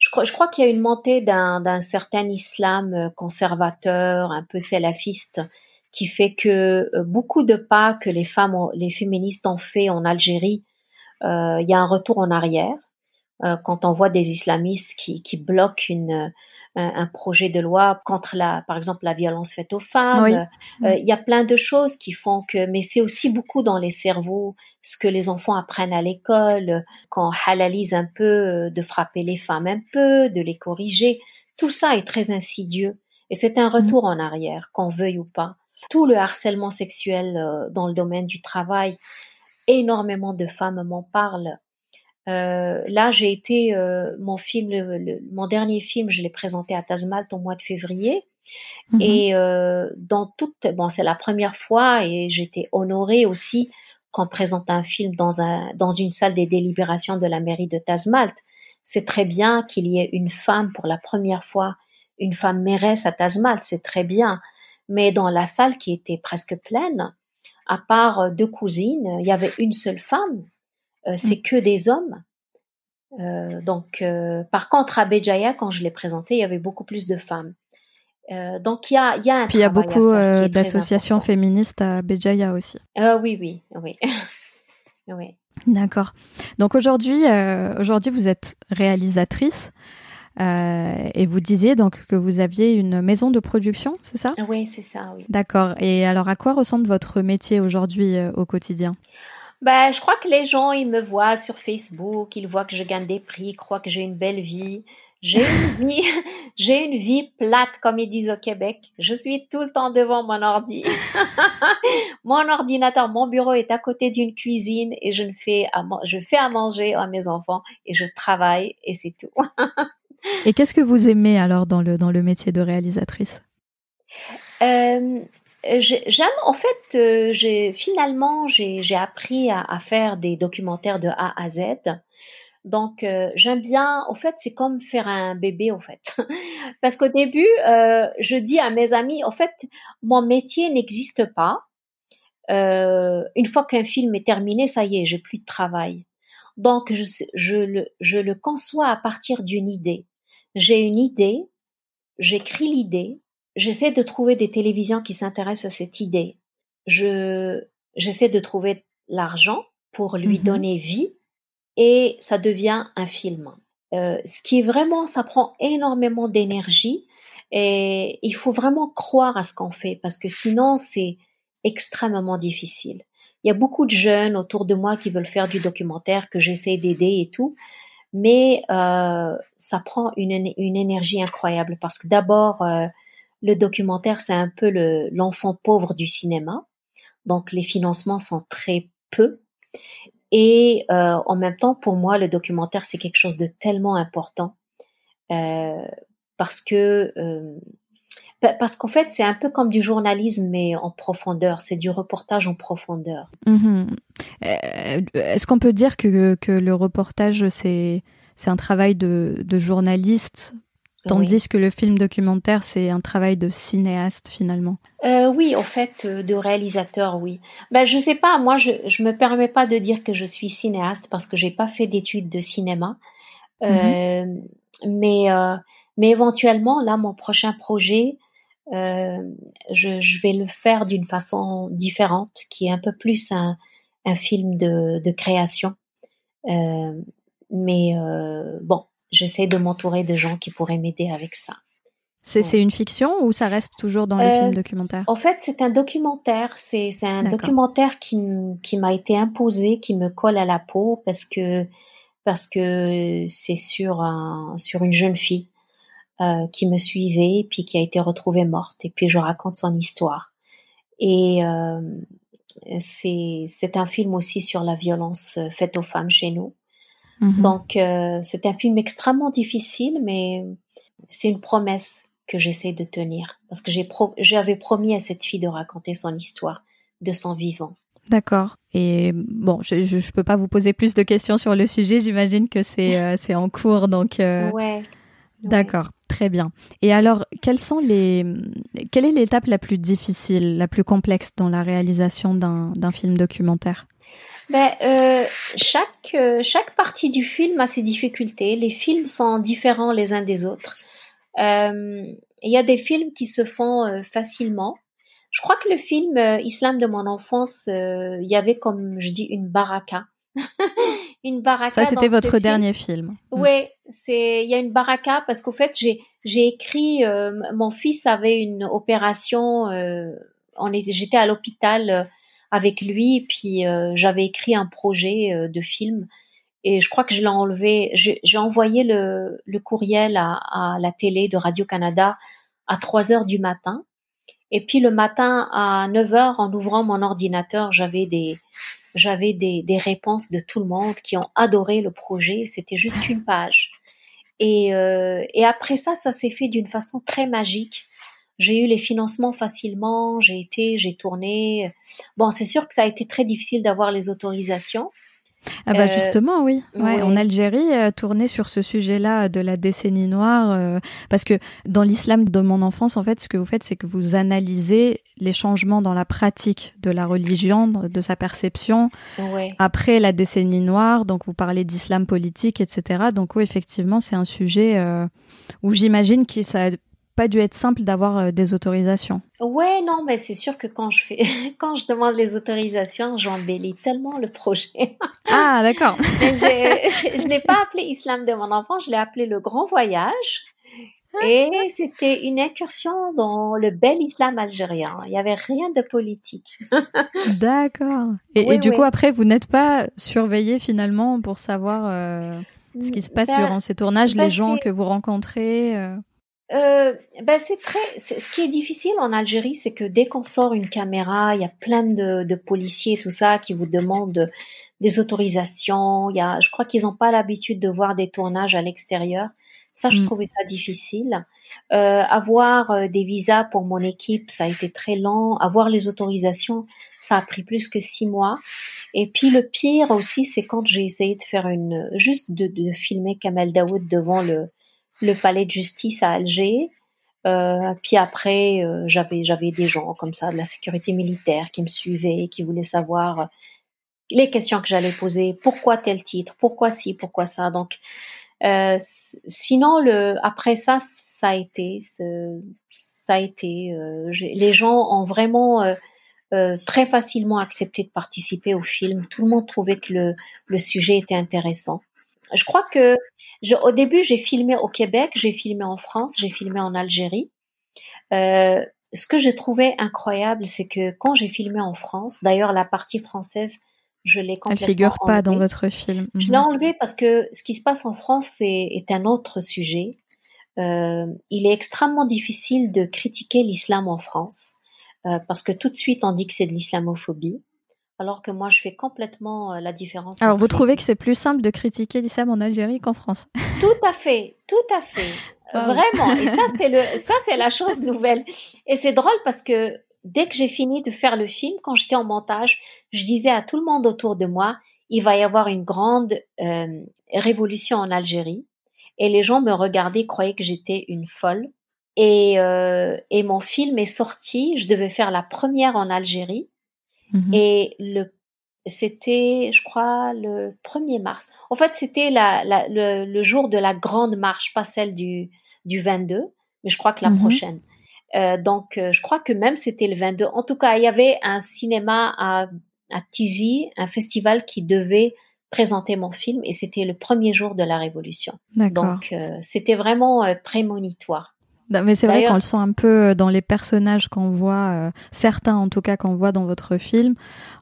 je crois qu'il y a une montée d'un certain islam conservateur, un peu salafiste, qui fait que beaucoup de pas que les féministes ont fait en Algérie, il y a un retour en arrière. Quand on voit des islamistes qui bloquent un projet de loi contre par exemple, la violence faite aux femmes, il y a plein de choses qui font que, mais c'est aussi beaucoup dans les cerveaux, ce que les enfants apprennent à l'école, qu'on halalise un peu, de frapper les femmes un peu, de les corriger. Tout ça est très insidieux. Et c'est un retour en arrière, qu'on veuille ou pas. Tout le harcèlement sexuel dans le domaine du travail, énormément de femmes m'en parlent. Là, j'ai été mon film, mon dernier film, je l'ai présenté à Tazmalt au mois de février. Et c'est la première fois, et j'étais honorée aussi qu'on présente un film dans une salle des délibérations de la mairie de Tazmalt. C'est très bien qu'il y ait une femme pour la première fois, une femme mairesse à Tazmalt, c'est très bien. Mais dans la salle qui était presque pleine, à part deux cousines, il y avait une seule femme, c'est que des hommes. Donc, par contre, à Béjaïa, quand je l'ai présenté, il y avait beaucoup plus de femmes. Donc, il y a un travail à faire. Puis, il y a beaucoup d'associations féministes à Béjaïa aussi. Oui. Oui. D'accord. Donc, aujourd'hui, vous êtes réalisatrice et vous disiez donc que vous aviez une maison de production, c'est ça? Oui, c'est ça, oui. D'accord. Et alors, à quoi ressemble votre métier aujourd'hui au quotidien? Ben, je crois que les gens, ils me voient sur Facebook, ils voient que je gagne des prix, ils croient que j'ai une belle vie. J'ai une vie plate, comme ils disent au Québec. Je suis tout le temps devant mon ordi. Mon ordinateur, mon bureau est à côté d'une cuisine et je fais à manger à mes enfants et je travaille et c'est tout. Et qu'est-ce que vous aimez alors dans le métier de réalisatrice? J'ai appris à faire des documentaires de A à Z. Donc, j'aime bien, au fait, c'est comme faire un bébé, au fait. Parce qu'au début, je dis à mes amis, au fait, mon métier n'existe pas. Une fois qu'un film est terminé, ça y est, j'ai plus de travail. Donc, je le conçois à partir d'une idée. J'ai une idée, j'écris l'idée, j'essaie de trouver des télévisions qui s'intéressent à cette idée. J'essaie de trouver l'argent pour lui donner vie. Et ça devient un film. Ce qui est vraiment, ça prend énormément d'énergie et il faut vraiment croire à ce qu'on fait parce que sinon c'est extrêmement difficile. Il y a beaucoup de jeunes autour de moi qui veulent faire du documentaire, que j'essaie d'aider et tout, mais ça prend une énergie incroyable parce que d'abord, le documentaire c'est un peu l'enfant pauvre du cinéma, donc les financements sont très peu. Et en même temps, pour moi, le documentaire, c'est quelque chose de tellement important parce qu'en fait, c'est un peu comme du journalisme, mais en profondeur. C'est du reportage en profondeur. Est-ce qu'on peut dire que le reportage, c'est un travail de journaliste, tandis que le film documentaire, c'est un travail de cinéaste, finalement? Oui, en fait, de réalisateur, oui. Ben, je sais pas, moi, je me permets pas de dire que je suis cinéaste parce que j'ai pas fait d'études de cinéma. Mais éventuellement, là, mon prochain projet, je vais le faire d'une façon différente, qui est un peu plus un film de création. Bon, j'essaie de m'entourer de gens qui pourraient m'aider avec ça. C'est une fiction ou ça reste toujours dans le film documentaire? En fait, c'est un documentaire. C'est un documentaire qui m'a été imposé, qui me colle à la peau parce que c'est sur une jeune fille qui me suivait et puis qui a été retrouvée morte. Et puis, je raconte son histoire. Et c'est un film aussi sur la violence faite aux femmes chez nous. Donc, c'est un film extrêmement difficile, mais c'est une promesse que j'essaie de tenir parce que j'avais promis à cette fille de raconter son histoire de son vivant. D'accord. Et bon, je peux pas vous poser plus de questions sur le sujet. J'imagine que c'est en cours, donc. Ouais. D'accord. Très bien. Et alors, quelle est l'étape la plus difficile, la plus complexe dans la réalisation d'un film documentaire? Chaque partie du film a ses difficultés. Les films sont différents les uns des autres. Il y a des films qui se font facilement. Je crois que le film Islam de mon enfance, il y avait, comme je dis, une baraka. Une baraka. Ça, c'était votre dernier film. Oui, il y a une baraka parce qu'au fait, j'ai écrit. Mon fils avait une opération. J'étais à l'hôpital. Avec lui, puis j'avais écrit un projet de film et je crois que je l'ai enlevé. J'ai envoyé le courriel à la télé de Radio-Canada à 3h du matin et puis le matin à 9h, en ouvrant mon ordinateur, j'avais des réponses de tout le monde qui ont adoré le projet. C'était juste une page et après ça s'est fait d'une façon très magique. J'ai eu les financements facilement, j'ai tourné. Bon, c'est sûr que ça a été très difficile d'avoir les autorisations. Ah bah justement, oui. Ouais, oui. En Algérie, tourner sur ce sujet-là de la décennie noire, parce que dans l'islam de mon enfance, en fait, ce que vous faites, c'est que vous analysez les changements dans la pratique de la religion, de sa perception, oui, après la décennie noire. Donc, vous parlez d'islam politique, etc. Donc, oui, effectivement, c'est un sujet où j'imagine que ça a pas dû être simple d'avoir des autorisations. Ouais, non, mais c'est sûr que quand je fais, quand je demande les autorisations, j'embellis tellement le projet. Ah, d'accord. Je n'ai pas appelé Islam de mon enfance, je l'ai appelé le Grand Voyage. Et c'était une incursion dans le bel islam algérien. Il n'y avait rien de politique. D'accord. Et, oui, et du coup, après, vous n'êtes pas surveillée finalement pour savoir ce qui se passe durant ces tournages, les gens que vous rencontrez ce qui est difficile en Algérie, c'est que dès qu'on sort une caméra, il y a plein de policiers et tout ça qui vous demandent des autorisations. Il y a, je crois qu'ils n'ont pas l'habitude de voir des tournages à l'extérieur. Ça, je trouvais ça difficile. Avoir des visas pour mon équipe, ça a été très lent. Avoir les autorisations, ça a pris plus que 6 mois. Et puis le pire aussi, c'est quand j'ai essayé de faire de filmer Kamel Daoud devant le palais de justice à Alger. Puis après, j'avais des gens comme ça, de la sécurité militaire qui me suivaient, qui voulaient savoir les questions que j'allais poser. Pourquoi tel titre? Pourquoi ci? Pourquoi ça? Donc, sinon, après ça, les gens ont vraiment très facilement accepté de participer au film. Tout le monde trouvait que le sujet était intéressant. Je crois que au début, j'ai filmé au Québec, j'ai filmé en France, j'ai filmé en Algérie. Ce que j'ai trouvé incroyable, c'est que quand j'ai filmé en France, d'ailleurs la partie française, je l'ai complètement enlevée. Elle figure pas dans votre film. Je l'ai enlevée parce que ce qui se passe en France est un autre sujet. Il est extrêmement difficile de critiquer l'islam en France parce que tout de suite on dit que c'est de l'islamophobie. Alors que moi, je fais complètement la différence. Alors, vous trouvez que c'est plus simple de critiquer l'islam en Algérie qu'en France? Tout à fait. Wow. Vraiment. Et ça, c'est la chose nouvelle. Et c'est drôle parce que dès que j'ai fini de faire le film, quand j'étais en montage, je disais à tout le monde autour de moi, il va y avoir une grande révolution en Algérie. Et les gens me regardaient, croyaient que j'étais une folle. Et mon film est sorti. Je devais faire la première en Algérie. Et c'était, je crois, le 1er mars. En fait, c'était le jour de la grande marche, pas celle du 22, mais je crois que la prochaine. Donc, je crois que même c'était le 22. En tout cas, il y avait un cinéma à Tizi, un festival qui devait présenter mon film et c'était le premier jour de la révolution. D'accord. Donc, c'était vraiment prémonitoire. Non, mais c'est vrai qu'on le sent un peu dans les personnages qu'on voit, certains en tout cas qu'on voit dans votre film.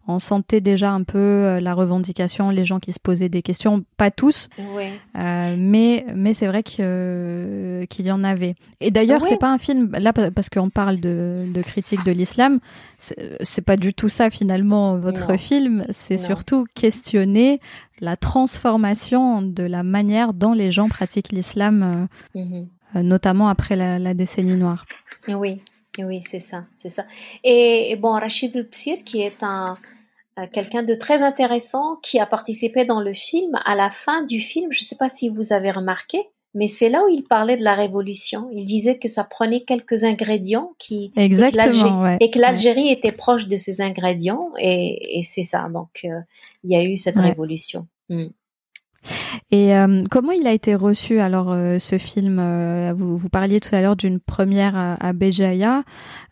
On sentait déjà un peu la revendication, les gens qui se posaient des questions, pas tous, oui, mais c'est vrai qu'il y en avait. Et d'ailleurs, oui, c'est pas un film, là parce qu'on parle de critique de l'islam, c'est pas du tout ça finalement votre film, c'est surtout questionner la transformation de la manière dont les gens pratiquent l'islam. Notamment après la décennie noire. Oui, c'est ça. Et bon, Rachid El-Bsir, qui est quelqu'un de très intéressant, qui a participé dans le film, à la fin du film, je ne sais pas si vous avez remarqué, mais c'est là où il parlait de la révolution. Il disait que ça prenait quelques ingrédients et que l'Algérie était proche de ces ingrédients. Et c'est ça, donc il y a eu cette révolution. Et comment il a été reçu alors ce film? Vous parliez tout à l'heure d'une première à Béjaïa,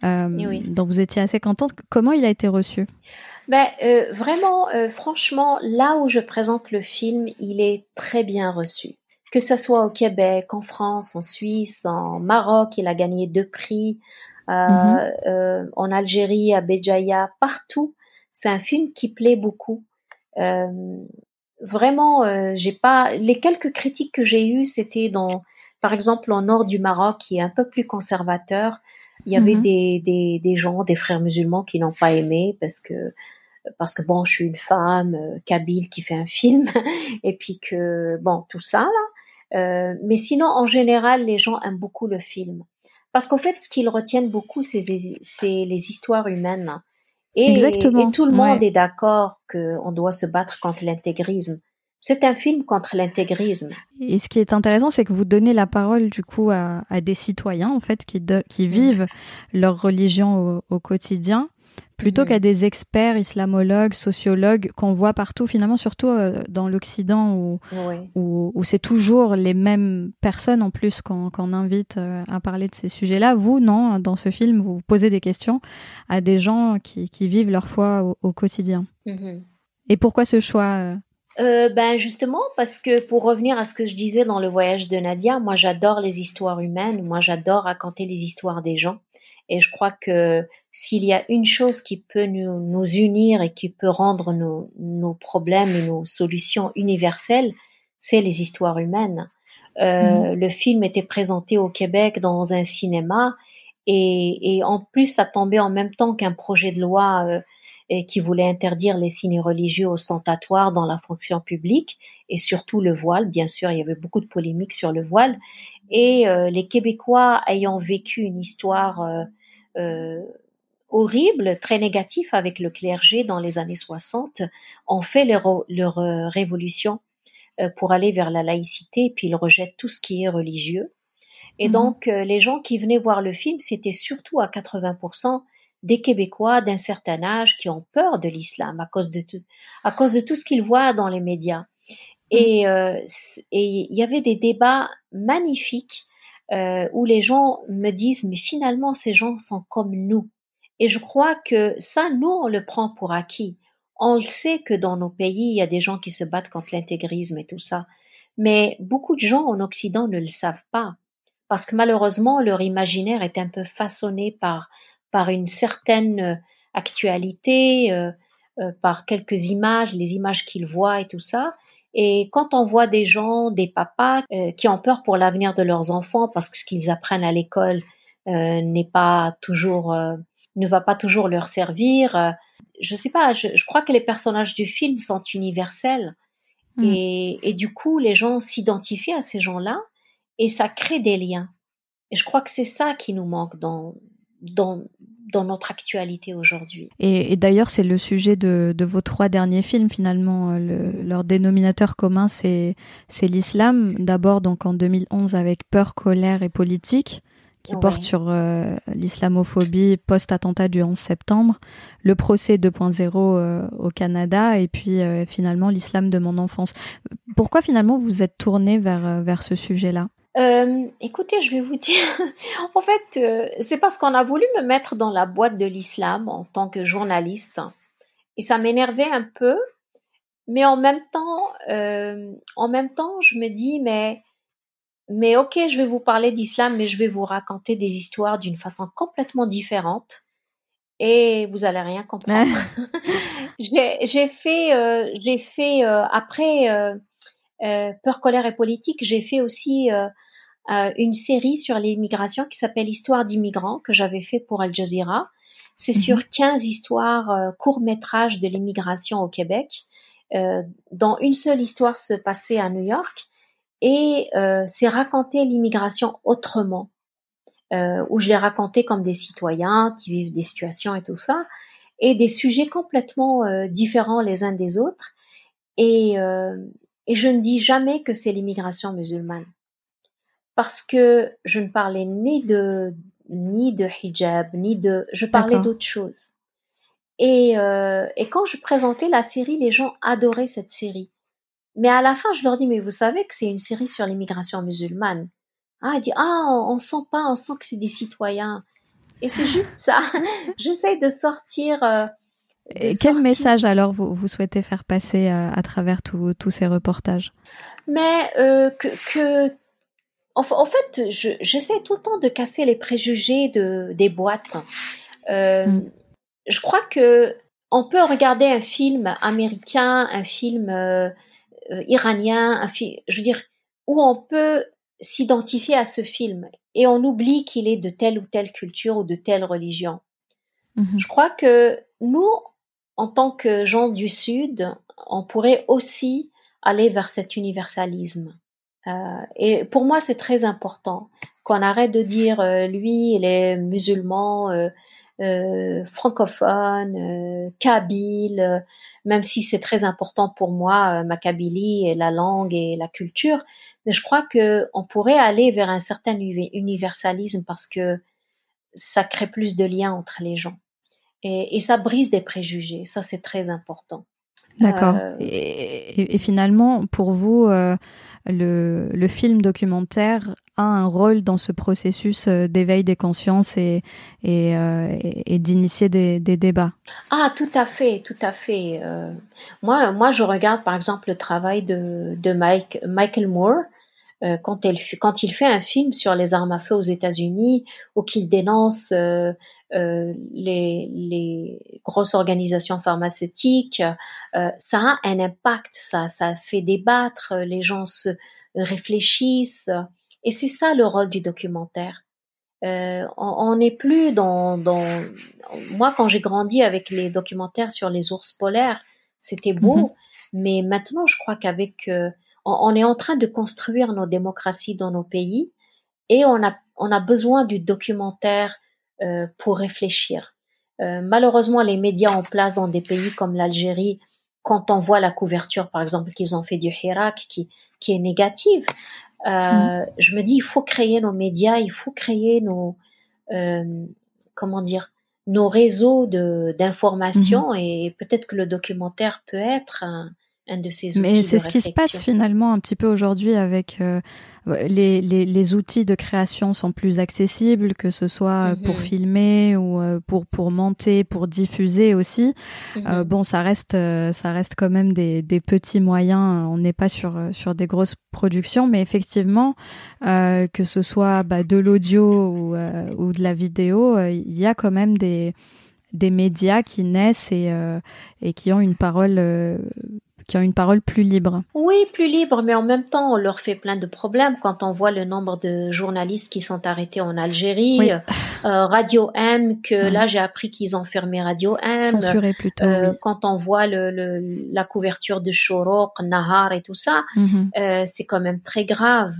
dont vous étiez assez contente. Comment il a été reçu? Vraiment, franchement, là où je présente le film, il est très bien reçu. Que ce soit au Québec, en France, en Suisse, en Maroc, il a gagné 2 prix. En Algérie, à Béjaïa, partout. C'est un film qui plaît beaucoup. Vraiment, les quelques critiques que j'ai eues, c'était par exemple, au nord du Maroc, qui est un peu plus conservateur. Il y avait des gens, des frères musulmans qui n'ont pas aimé parce que bon, je suis une femme, kabyle qui fait un film, et puis que bon, tout ça là. Mais sinon, en général, les gens aiment beaucoup le film parce qu'en fait, ce qu'ils retiennent beaucoup, c'est les histoires humaines. Exactement. Et tout le monde est d'accord qu'on doit se battre contre l'intégrisme. C'est un film contre l'intégrisme. Et ce qui est intéressant, c'est que vous donnez la parole du coup à des citoyens en fait qui vivent leur religion au quotidien, plutôt qu'à des experts islamologues, sociologues qu'on voit partout finalement, surtout dans l'Occident où c'est toujours les mêmes personnes en plus qu'on invite à parler de ces sujets-là. Vous, non, dans ce film, vous posez des questions à des gens qui vivent leur foi au quotidien. Mm-hmm. Et pourquoi ce choix ? Justement, parce que pour revenir à ce que je disais dans Le voyage de Nadia, moi j'adore les histoires humaines, moi j'adore raconter les histoires des gens. Et je crois que s'il y a une chose qui peut nous unir et qui peut rendre nos problèmes et nos solutions universelles, c'est les histoires humaines. Le film était présenté au Québec dans un cinéma et en plus ça tombait en même temps qu'un projet de loi qui voulait interdire les signes religieux ostentatoires dans la fonction publique et surtout le voile. Bien sûr, il y avait beaucoup de polémiques sur le voile. Et les Québécois ayant vécu une histoire horrible, très négative avec le clergé dans les années 60, ont fait leur révolution pour aller vers la laïcité, et puis ils rejettent tout ce qui est religieux. Et donc, les gens qui venaient voir le film, c'était surtout à 80% des Québécois d'un certain âge qui ont peur de l'islam à cause de tout ce qu'ils voient dans les médias. Et il y avait des débats magnifiques où les gens me disent « mais finalement, ces gens sont comme nous ». Et je crois que ça, nous, on le prend pour acquis. On le sait que dans nos pays, il y a des gens qui se battent contre l'intégrisme et tout ça. Mais beaucoup de gens en Occident ne le savent pas parce que malheureusement, leur imaginaire est un peu façonné par une certaine actualité, par quelques images, les images qu'ils voient et tout ça. Et quand on voit des gens, des papas qui ont peur pour l'avenir de leurs enfants parce que ce qu'ils apprennent à l'école ne va pas toujours leur servir. Je sais pas, je crois que les personnages du film sont universels et du coup les gens s'identifient à ces gens-là et ça crée des liens. Et je crois que c'est ça qui nous manque dans notre actualité aujourd'hui. Et d'ailleurs, c'est le sujet de vos 3 derniers films, finalement. Leur dénominateur commun, c'est l'islam. D'abord, donc, en 2011, avec Peur, colère et politique, qui porte sur l'islamophobie post-attentat du 11 septembre, le procès 2.0 au Canada, et puis finalement, l'islam de mon enfance. Pourquoi, finalement, vous êtes tournée vers ce sujet-là ? Écoutez, je vais vous dire, en fait, c'est parce qu'on a voulu me mettre dans la boîte de l'islam en tant que journaliste et ça m'énervait un peu, mais en même temps, je me dis mais ok, je vais vous parler d'islam, mais je vais vous raconter des histoires d'une façon complètement différente et vous allez rien comprendre. J'ai fait après Peur, colère et politique, j'ai fait aussi une série sur l'immigration qui s'appelle Histoire d'immigrants que j'avais fait pour Al Jazeera. C'est sur 15 histoires courts-métrages de l'immigration au Québec, dont une seule histoire se passait à New York et c'est raconter l'immigration autrement, où je l'ai raconté comme des citoyens qui vivent des situations et tout ça, et des sujets complètement différents les uns des autres. Et je ne dis jamais que c'est l'immigration musulmane parce que je ne parlais ni de hijab je parlais d'autre chose. Et quand je présentais la série, les gens adoraient cette série. Mais à la fin, je leur dis mais vous savez que c'est une série sur l'immigration musulmane. Ah, ils disent on sent que c'est des citoyens. Et c'est juste ça. J'essaie de sortir Quel message alors vous souhaitez faire passer à travers tous ces reportages ? Mais en fait, j'essaie tout le temps de casser les préjugés des boîtes. Je crois que on peut regarder un film américain, un film iranien, je veux dire, où on peut s'identifier à ce film et on oublie qu'il est de telle ou telle culture ou de telle religion. Mmh. Je crois que nous, en tant que gens du Sud, on pourrait aussi aller vers cet universalisme. Et pour moi, c'est très important qu'on arrête de dire lui, il est musulman, francophone, kabyle, même si c'est très important pour moi, ma Kabylie et la langue et la culture, mais je crois que on pourrait aller vers un certain universalisme parce que ça crée plus de liens entre les gens et ça brise des préjugés. Ça, c'est très important. D'accord. Et finalement, pour vous, le film documentaire a un rôle dans ce processus d'éveil des consciences et d'initier des débats. Ah, tout à fait, tout à fait. Moi, je regarde par exemple le travail de Michael Moore quand il fait un film sur les armes à feu aux États-Unis ou qu'il dénonce les grosses organisations pharmaceutiques, ça a un impact, ça fait débattre, les gens se réfléchissent. Et c'est ça le rôle du documentaire. On n'est plus dans... Moi, quand j'ai grandi avec les documentaires sur les ours polaires, c'était beau. Mais maintenant, je crois qu'avec... on est en train de construire nos démocraties dans nos pays et on a besoin du documentaire pour réfléchir. Malheureusement, les médias en place dans des pays comme l'Algérie, quand on voit la couverture, par exemple, qu'ils ont fait du Hirak, qui est négative... Je me dis, il faut créer nos médias, il faut créer nos, nos réseaux d'information et peut-être que le documentaire peut être un de ces outils de réflexion. Mais c'est ce qui se passe finalement un petit peu aujourd'hui avec les outils de création sont plus accessibles, que ce soit pour filmer ou pour monter, pour diffuser aussi. Bon, ça reste quand même des petits moyens. On n'est pas sur des grosses productions, mais effectivement, que ce soit de l'audio ou de la vidéo, il y a quand même des médias qui naissent et qui ont une parole. Qui ont une parole plus libre. Oui, plus libre, mais en même temps, on leur fait plein de problèmes quand on voit le nombre de journalistes qui sont arrêtés en Algérie. Oui. Radio M, là, j'ai appris qu'ils ont fermé Radio M. Censuré plutôt, oui. Quand on voit la couverture de Shoroq, Nahar et tout ça, c'est quand même très grave.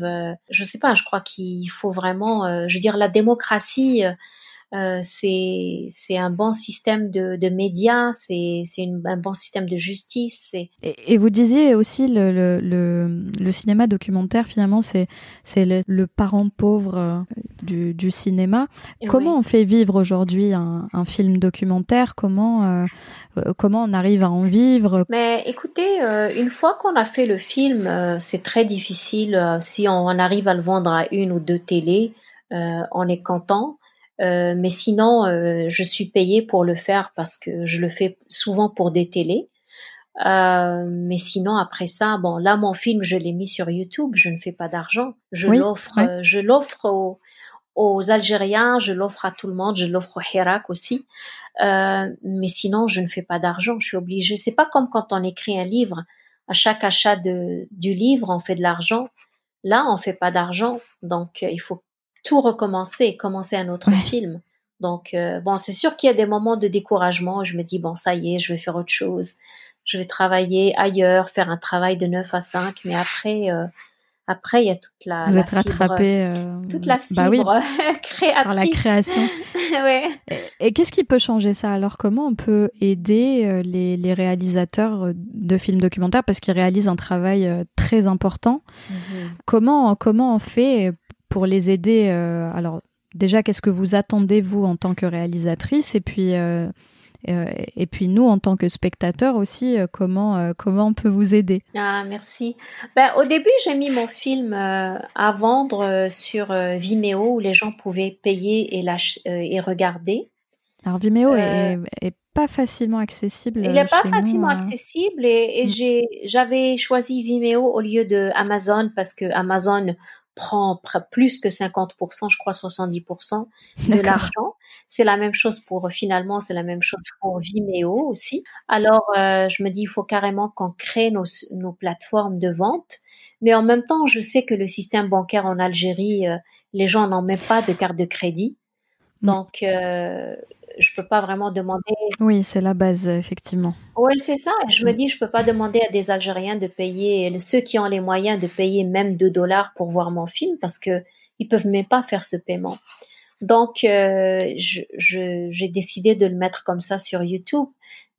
Je sais pas, je crois qu'il faut vraiment... la démocratie... c'est un bon système de médias, c'est un bon système de justice. Et vous disiez aussi le cinéma documentaire finalement c'est le parent pauvre du cinéma. Et comment on fait vivre aujourd'hui un film documentaire? Comment on arrive à en vivre? Mais écoutez, une fois qu'on a fait le film, c'est très difficile. Si on arrive à le vendre à une ou deux télés, on est content. Mais sinon, je suis payée pour le faire parce que je le fais souvent pour des télés. Mais sinon, après ça, bon, là, mon film, je l'ai mis sur YouTube. Je ne fais pas d'argent. Je l'offre aux Algériens, je l'offre à tout le monde, je l'offre au Hirak aussi. Mais sinon, je ne fais pas d'argent. Je suis obligée. C'est pas comme quand on écrit un livre. À chaque achat du livre, on fait de l'argent. Là, on fait pas d'argent. Donc, il faut tout recommencer, commencer un autre film. Donc, c'est sûr qu'il y a des moments de découragement où je me dis, ça y est, je vais faire autre chose. Je vais travailler ailleurs, faire un travail de 9 à 5. Mais après, il y a toute la fibre. Vous êtes rattrapée. Toute la fibre créatrice. Par la création. Ouais. Et qu'est-ce qui peut changer ça? Alors, comment on peut aider les réalisateurs de films documentaires? Parce qu'ils réalisent un travail très important. Comment on fait pour les aider, alors déjà, qu'est-ce que vous attendez, vous, en tant que réalisatrice? Et puis nous, en tant que spectateurs aussi, comment on peut vous aider? Ah, merci. Au début, j'ai mis mon film à vendre sur Vimeo, où les gens pouvaient payer et regarder. Alors, Vimeo est pas facilement accessible. Il n'est pas facilement accessible et j'avais choisi Vimeo au lieu de Amazon parce que Amazon prend plus que 50%, je crois 70% de l'argent. C'est la même chose c'est la même chose pour Vimeo aussi. Alors, je me dis, il faut carrément qu'on crée nos plateformes de vente. Mais en même temps, je sais que le système bancaire en Algérie, les gens n'ont même pas de carte de crédit. Donc, je peux pas vraiment demander. Oui, c'est la base, effectivement. Oui, c'est ça. Je me dis, je peux pas demander à des Algériens de payer, ceux qui ont les moyens de payer même $2 pour voir mon film parce que ils peuvent même pas faire ce paiement. Donc, j'ai décidé de le mettre comme ça sur YouTube.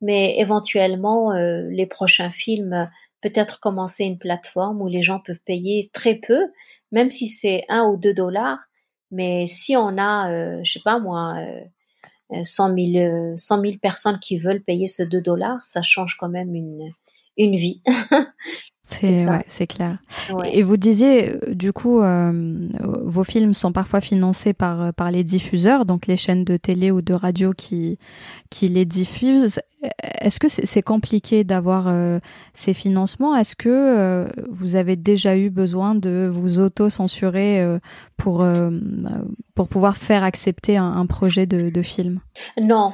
Mais éventuellement, les prochains films, peut-être commencer une plateforme où les gens peuvent payer très peu, même si c'est $1 ou $2. Mais si on a, je sais pas moi, 100 000 personnes qui veulent payer ce $2, ça change quand même une vie. C'est ça. Ouais, c'est clair. Ouais. Et vous disiez, du coup, vos films sont parfois financés par les diffuseurs, donc les chaînes de télé ou de radio qui les diffusent. Est-ce que c'est compliqué d'avoir ces financements ? Est-ce que vous avez déjà eu besoin de vous auto-censurer pour pouvoir faire accepter un projet de film ? Non.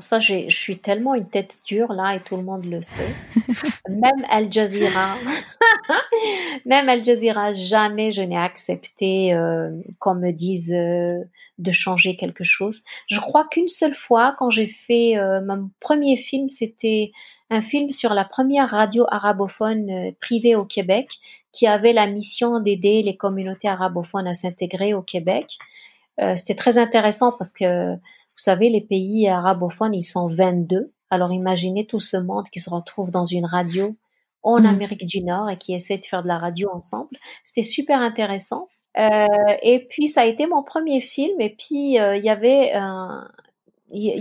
Ça, je suis tellement une tête dure là et tout le monde le sait. Même Al Jazeera. Même Al Jazeera, jamais je n'ai accepté qu'on me dise de changer quelque chose. Je crois qu'une seule fois, quand j'ai fait mon premier film, c'était un film sur la première radio arabophone privée au Québec qui avait la mission d'aider les communautés arabophones à s'intégrer au Québec. C'était très intéressant parce que, vous savez, les pays arabophones, ils sont 22. Alors imaginez tout ce monde qui se retrouve dans une radio en Amérique du Nord et qui essaient de faire de la radio ensemble. C'était super intéressant. Et puis, ça a été mon premier film. Et puis, il y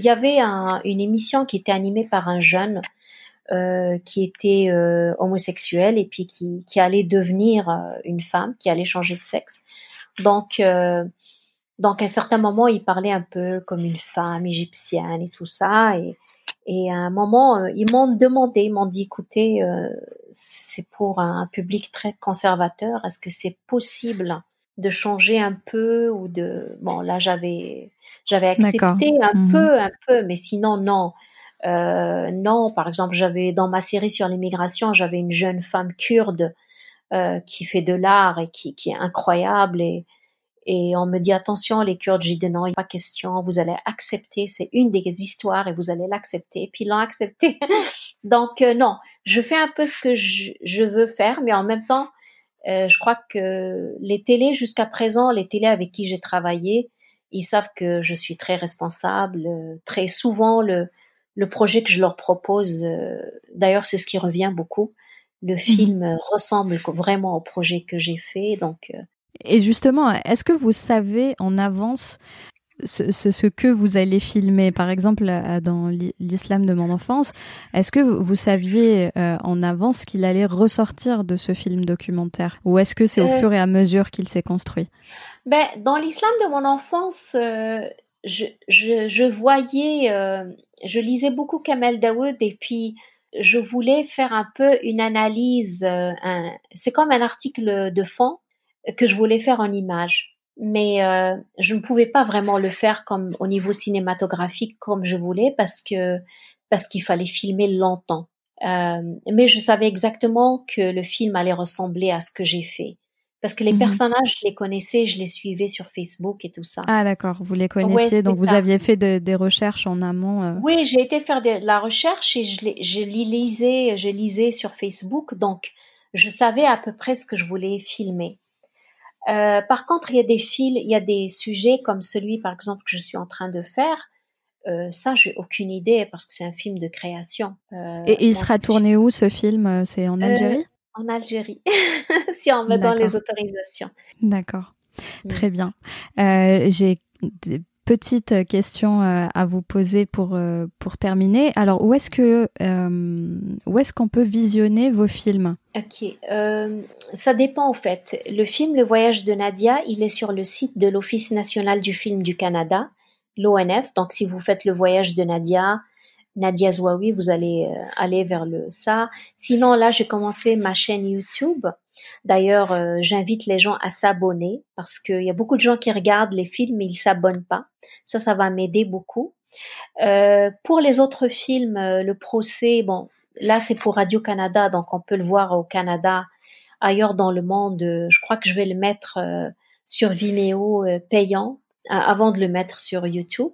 avait une émission qui était animée par un jeune qui était homosexuel et puis qui allait devenir une femme, qui allait changer de sexe. Donc, à un certain moment, il parlait un peu comme une femme égyptienne et tout ça. Et à un moment, ils m'ont dit, écoutez, c'est pour un public très conservateur, est-ce que c'est possible de changer un peu ou de... Bon, là, j'avais accepté un peu, mais sinon, non. Non, par exemple, dans ma série sur l'immigration, j'avais une jeune femme kurde qui fait de l'art et qui est incroyable et on me dit, attention, les Kurdes, j'ai dit, non, il n'y a pas question, vous allez accepter, c'est une des histoires et vous allez l'accepter. Et puis, ils l'ont accepté. Donc, non, je fais un peu ce que je veux faire, mais en même temps, je crois que les télés, jusqu'à présent, les télés avec qui j'ai travaillé, ils savent que je suis très responsable. Très souvent, le projet que je leur propose, d'ailleurs, c'est ce qui revient beaucoup. Le film ressemble vraiment au projet que j'ai fait, donc... Et justement, est-ce que vous savez en avance ce que vous allez filmer ? Par exemple, dans l'Islam de mon enfance, est-ce que vous saviez en avance qu'il allait ressortir de ce film documentaire ? Ou est-ce que c'est au fur et à mesure qu'il s'est construit ? Ben, dans l'Islam de mon enfance, je voyais, je lisais beaucoup Kamel Daoud et puis... je voulais faire un peu une analyse, c'est comme un article de fond que je voulais faire en images, mais je ne pouvais pas vraiment le faire comme au niveau cinématographique comme je voulais parce qu'il fallait filmer longtemps. Mais je savais exactement que le film allait ressembler à ce que j'ai fait parce que les personnages, je les connaissais, je les suivais sur Facebook et tout ça. Ah d'accord, vous les connaissiez, ouais, donc ça. Vous aviez fait des recherches en amont. Oui, j'ai été faire de la recherche et je lisais sur Facebook, donc je savais à peu près ce que je voulais filmer. Par contre, il y a des sujets comme celui, par exemple, que je suis en train de faire. Ça, j'ai aucune idée parce que c'est un film de création. Et il sera tourné où ce film ? C'est en Algérie ? En Algérie, si on me donne les autorisations. D'accord, très bien. J'ai des petites questions à vous poser pour terminer. Alors, où est-ce qu'on peut visionner vos films ? Ok, ça dépend en fait. Le film Le voyage de Nadia, il est sur le site de l'Office national du film du Canada, l'ONF. Donc, si vous faites Le voyage de Nadia... Nadia Zouaoui, vous allez aller vers ça. Sinon, là, j'ai commencé ma chaîne YouTube. D'ailleurs, j'invite les gens à s'abonner parce qu'il y a beaucoup de gens qui regardent les films mais ils s'abonnent pas. Ça va m'aider beaucoup. Pour les autres films, le procès, bon, là, c'est pour Radio-Canada, donc on peut le voir au Canada, ailleurs dans le monde. Je crois que je vais le mettre sur Vimeo payant avant de le mettre sur YouTube.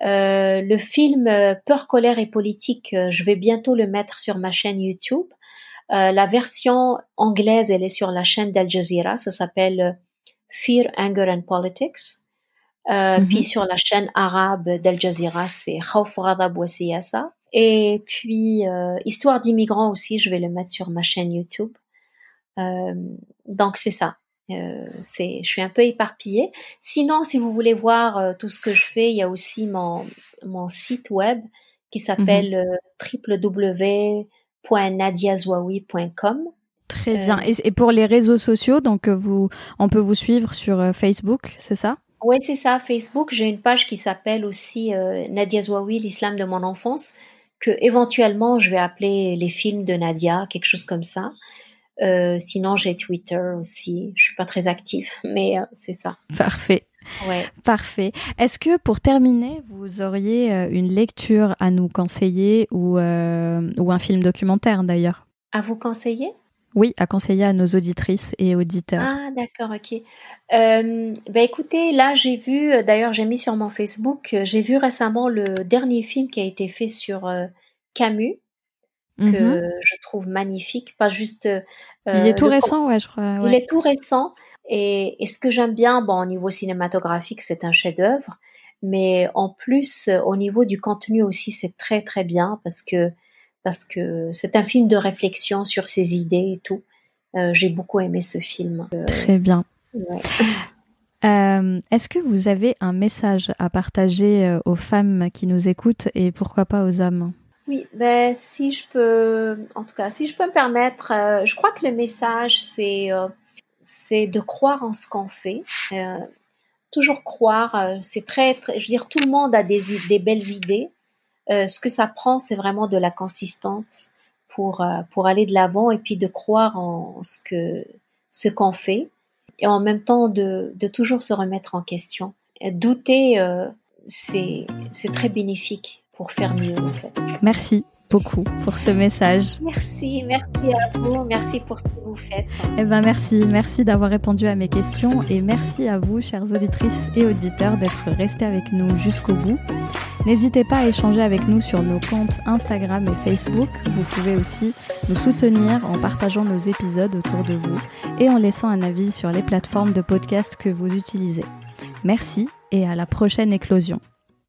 Le film Peur, colère et politique, je vais bientôt le mettre sur ma chaîne YouTube. La version anglaise, elle est sur la chaîne d'Al Jazeera. Ça s'appelle Fear, Anger and Politics. Puis sur la chaîne arabe d'Al Jazeera, c'est Khawf Ghadab wa Siyasa. Et puis Histoire d'immigrants aussi, je vais le mettre sur ma chaîne YouTube. Donc c'est ça. Je suis un peu éparpillée. Sinon, si vous voulez voir tout ce que je fais, il y a aussi mon site web qui s'appelle www.nadiazouaoui.com. Très bien. Et pour les réseaux sociaux, donc on peut vous suivre sur Facebook, c'est ça? Oui, c'est ça. Facebook, j'ai une page qui s'appelle aussi Nadia Zouaoui, l'Islam de mon enfance, que éventuellement je vais appeler les films de Nadia, quelque chose comme ça. Sinon, j'ai Twitter aussi. Je suis pas très active, mais c'est ça. Parfait. Ouais. Parfait. Est-ce que pour terminer, vous auriez une lecture à nous conseiller ou un film documentaire d'ailleurs? À vous conseiller? Oui, à conseiller à nos auditrices et auditeurs. Ah, d'accord, ok. Écoutez, là, j'ai vu, d'ailleurs, j'ai mis sur mon Facebook, j'ai vu récemment le dernier film qui a été fait sur Camus, que je trouve magnifique, pas juste... il est tout récent, ouais, je crois. Ouais. Il est tout récent, et ce que j'aime bien, bon, au niveau cinématographique, c'est un chef-d'œuvre, mais en plus, au niveau du contenu aussi, c'est très, très bien, parce que c'est un film de réflexion sur ses idées et tout. J'ai beaucoup aimé ce film. Très bien. Ouais. Est-ce que vous avez un message à partager aux femmes qui nous écoutent et pourquoi pas aux hommes? Oui, si je peux me permettre, je crois que le message, c'est de croire en ce qu'on fait. Toujours croire, c'est très, très... Je veux dire, tout le monde a des belles idées. Ce que ça prend, c'est vraiment de la consistance pour aller de l'avant et puis de croire en ce qu'on fait et en même temps de toujours se remettre en question. Douter, c'est très bénéfique pour faire mieux en fait. Merci beaucoup pour ce message. Merci à vous, merci pour ce que vous faites. Eh ben merci d'avoir répondu à mes questions et merci à vous, chères auditrices et auditeurs, d'être restés avec nous jusqu'au bout. N'hésitez pas à échanger avec nous sur nos comptes Instagram et Facebook. Vous pouvez aussi nous soutenir en partageant nos épisodes autour de vous et en laissant un avis sur les plateformes de podcast que vous utilisez. Merci et à la prochaine éclosion.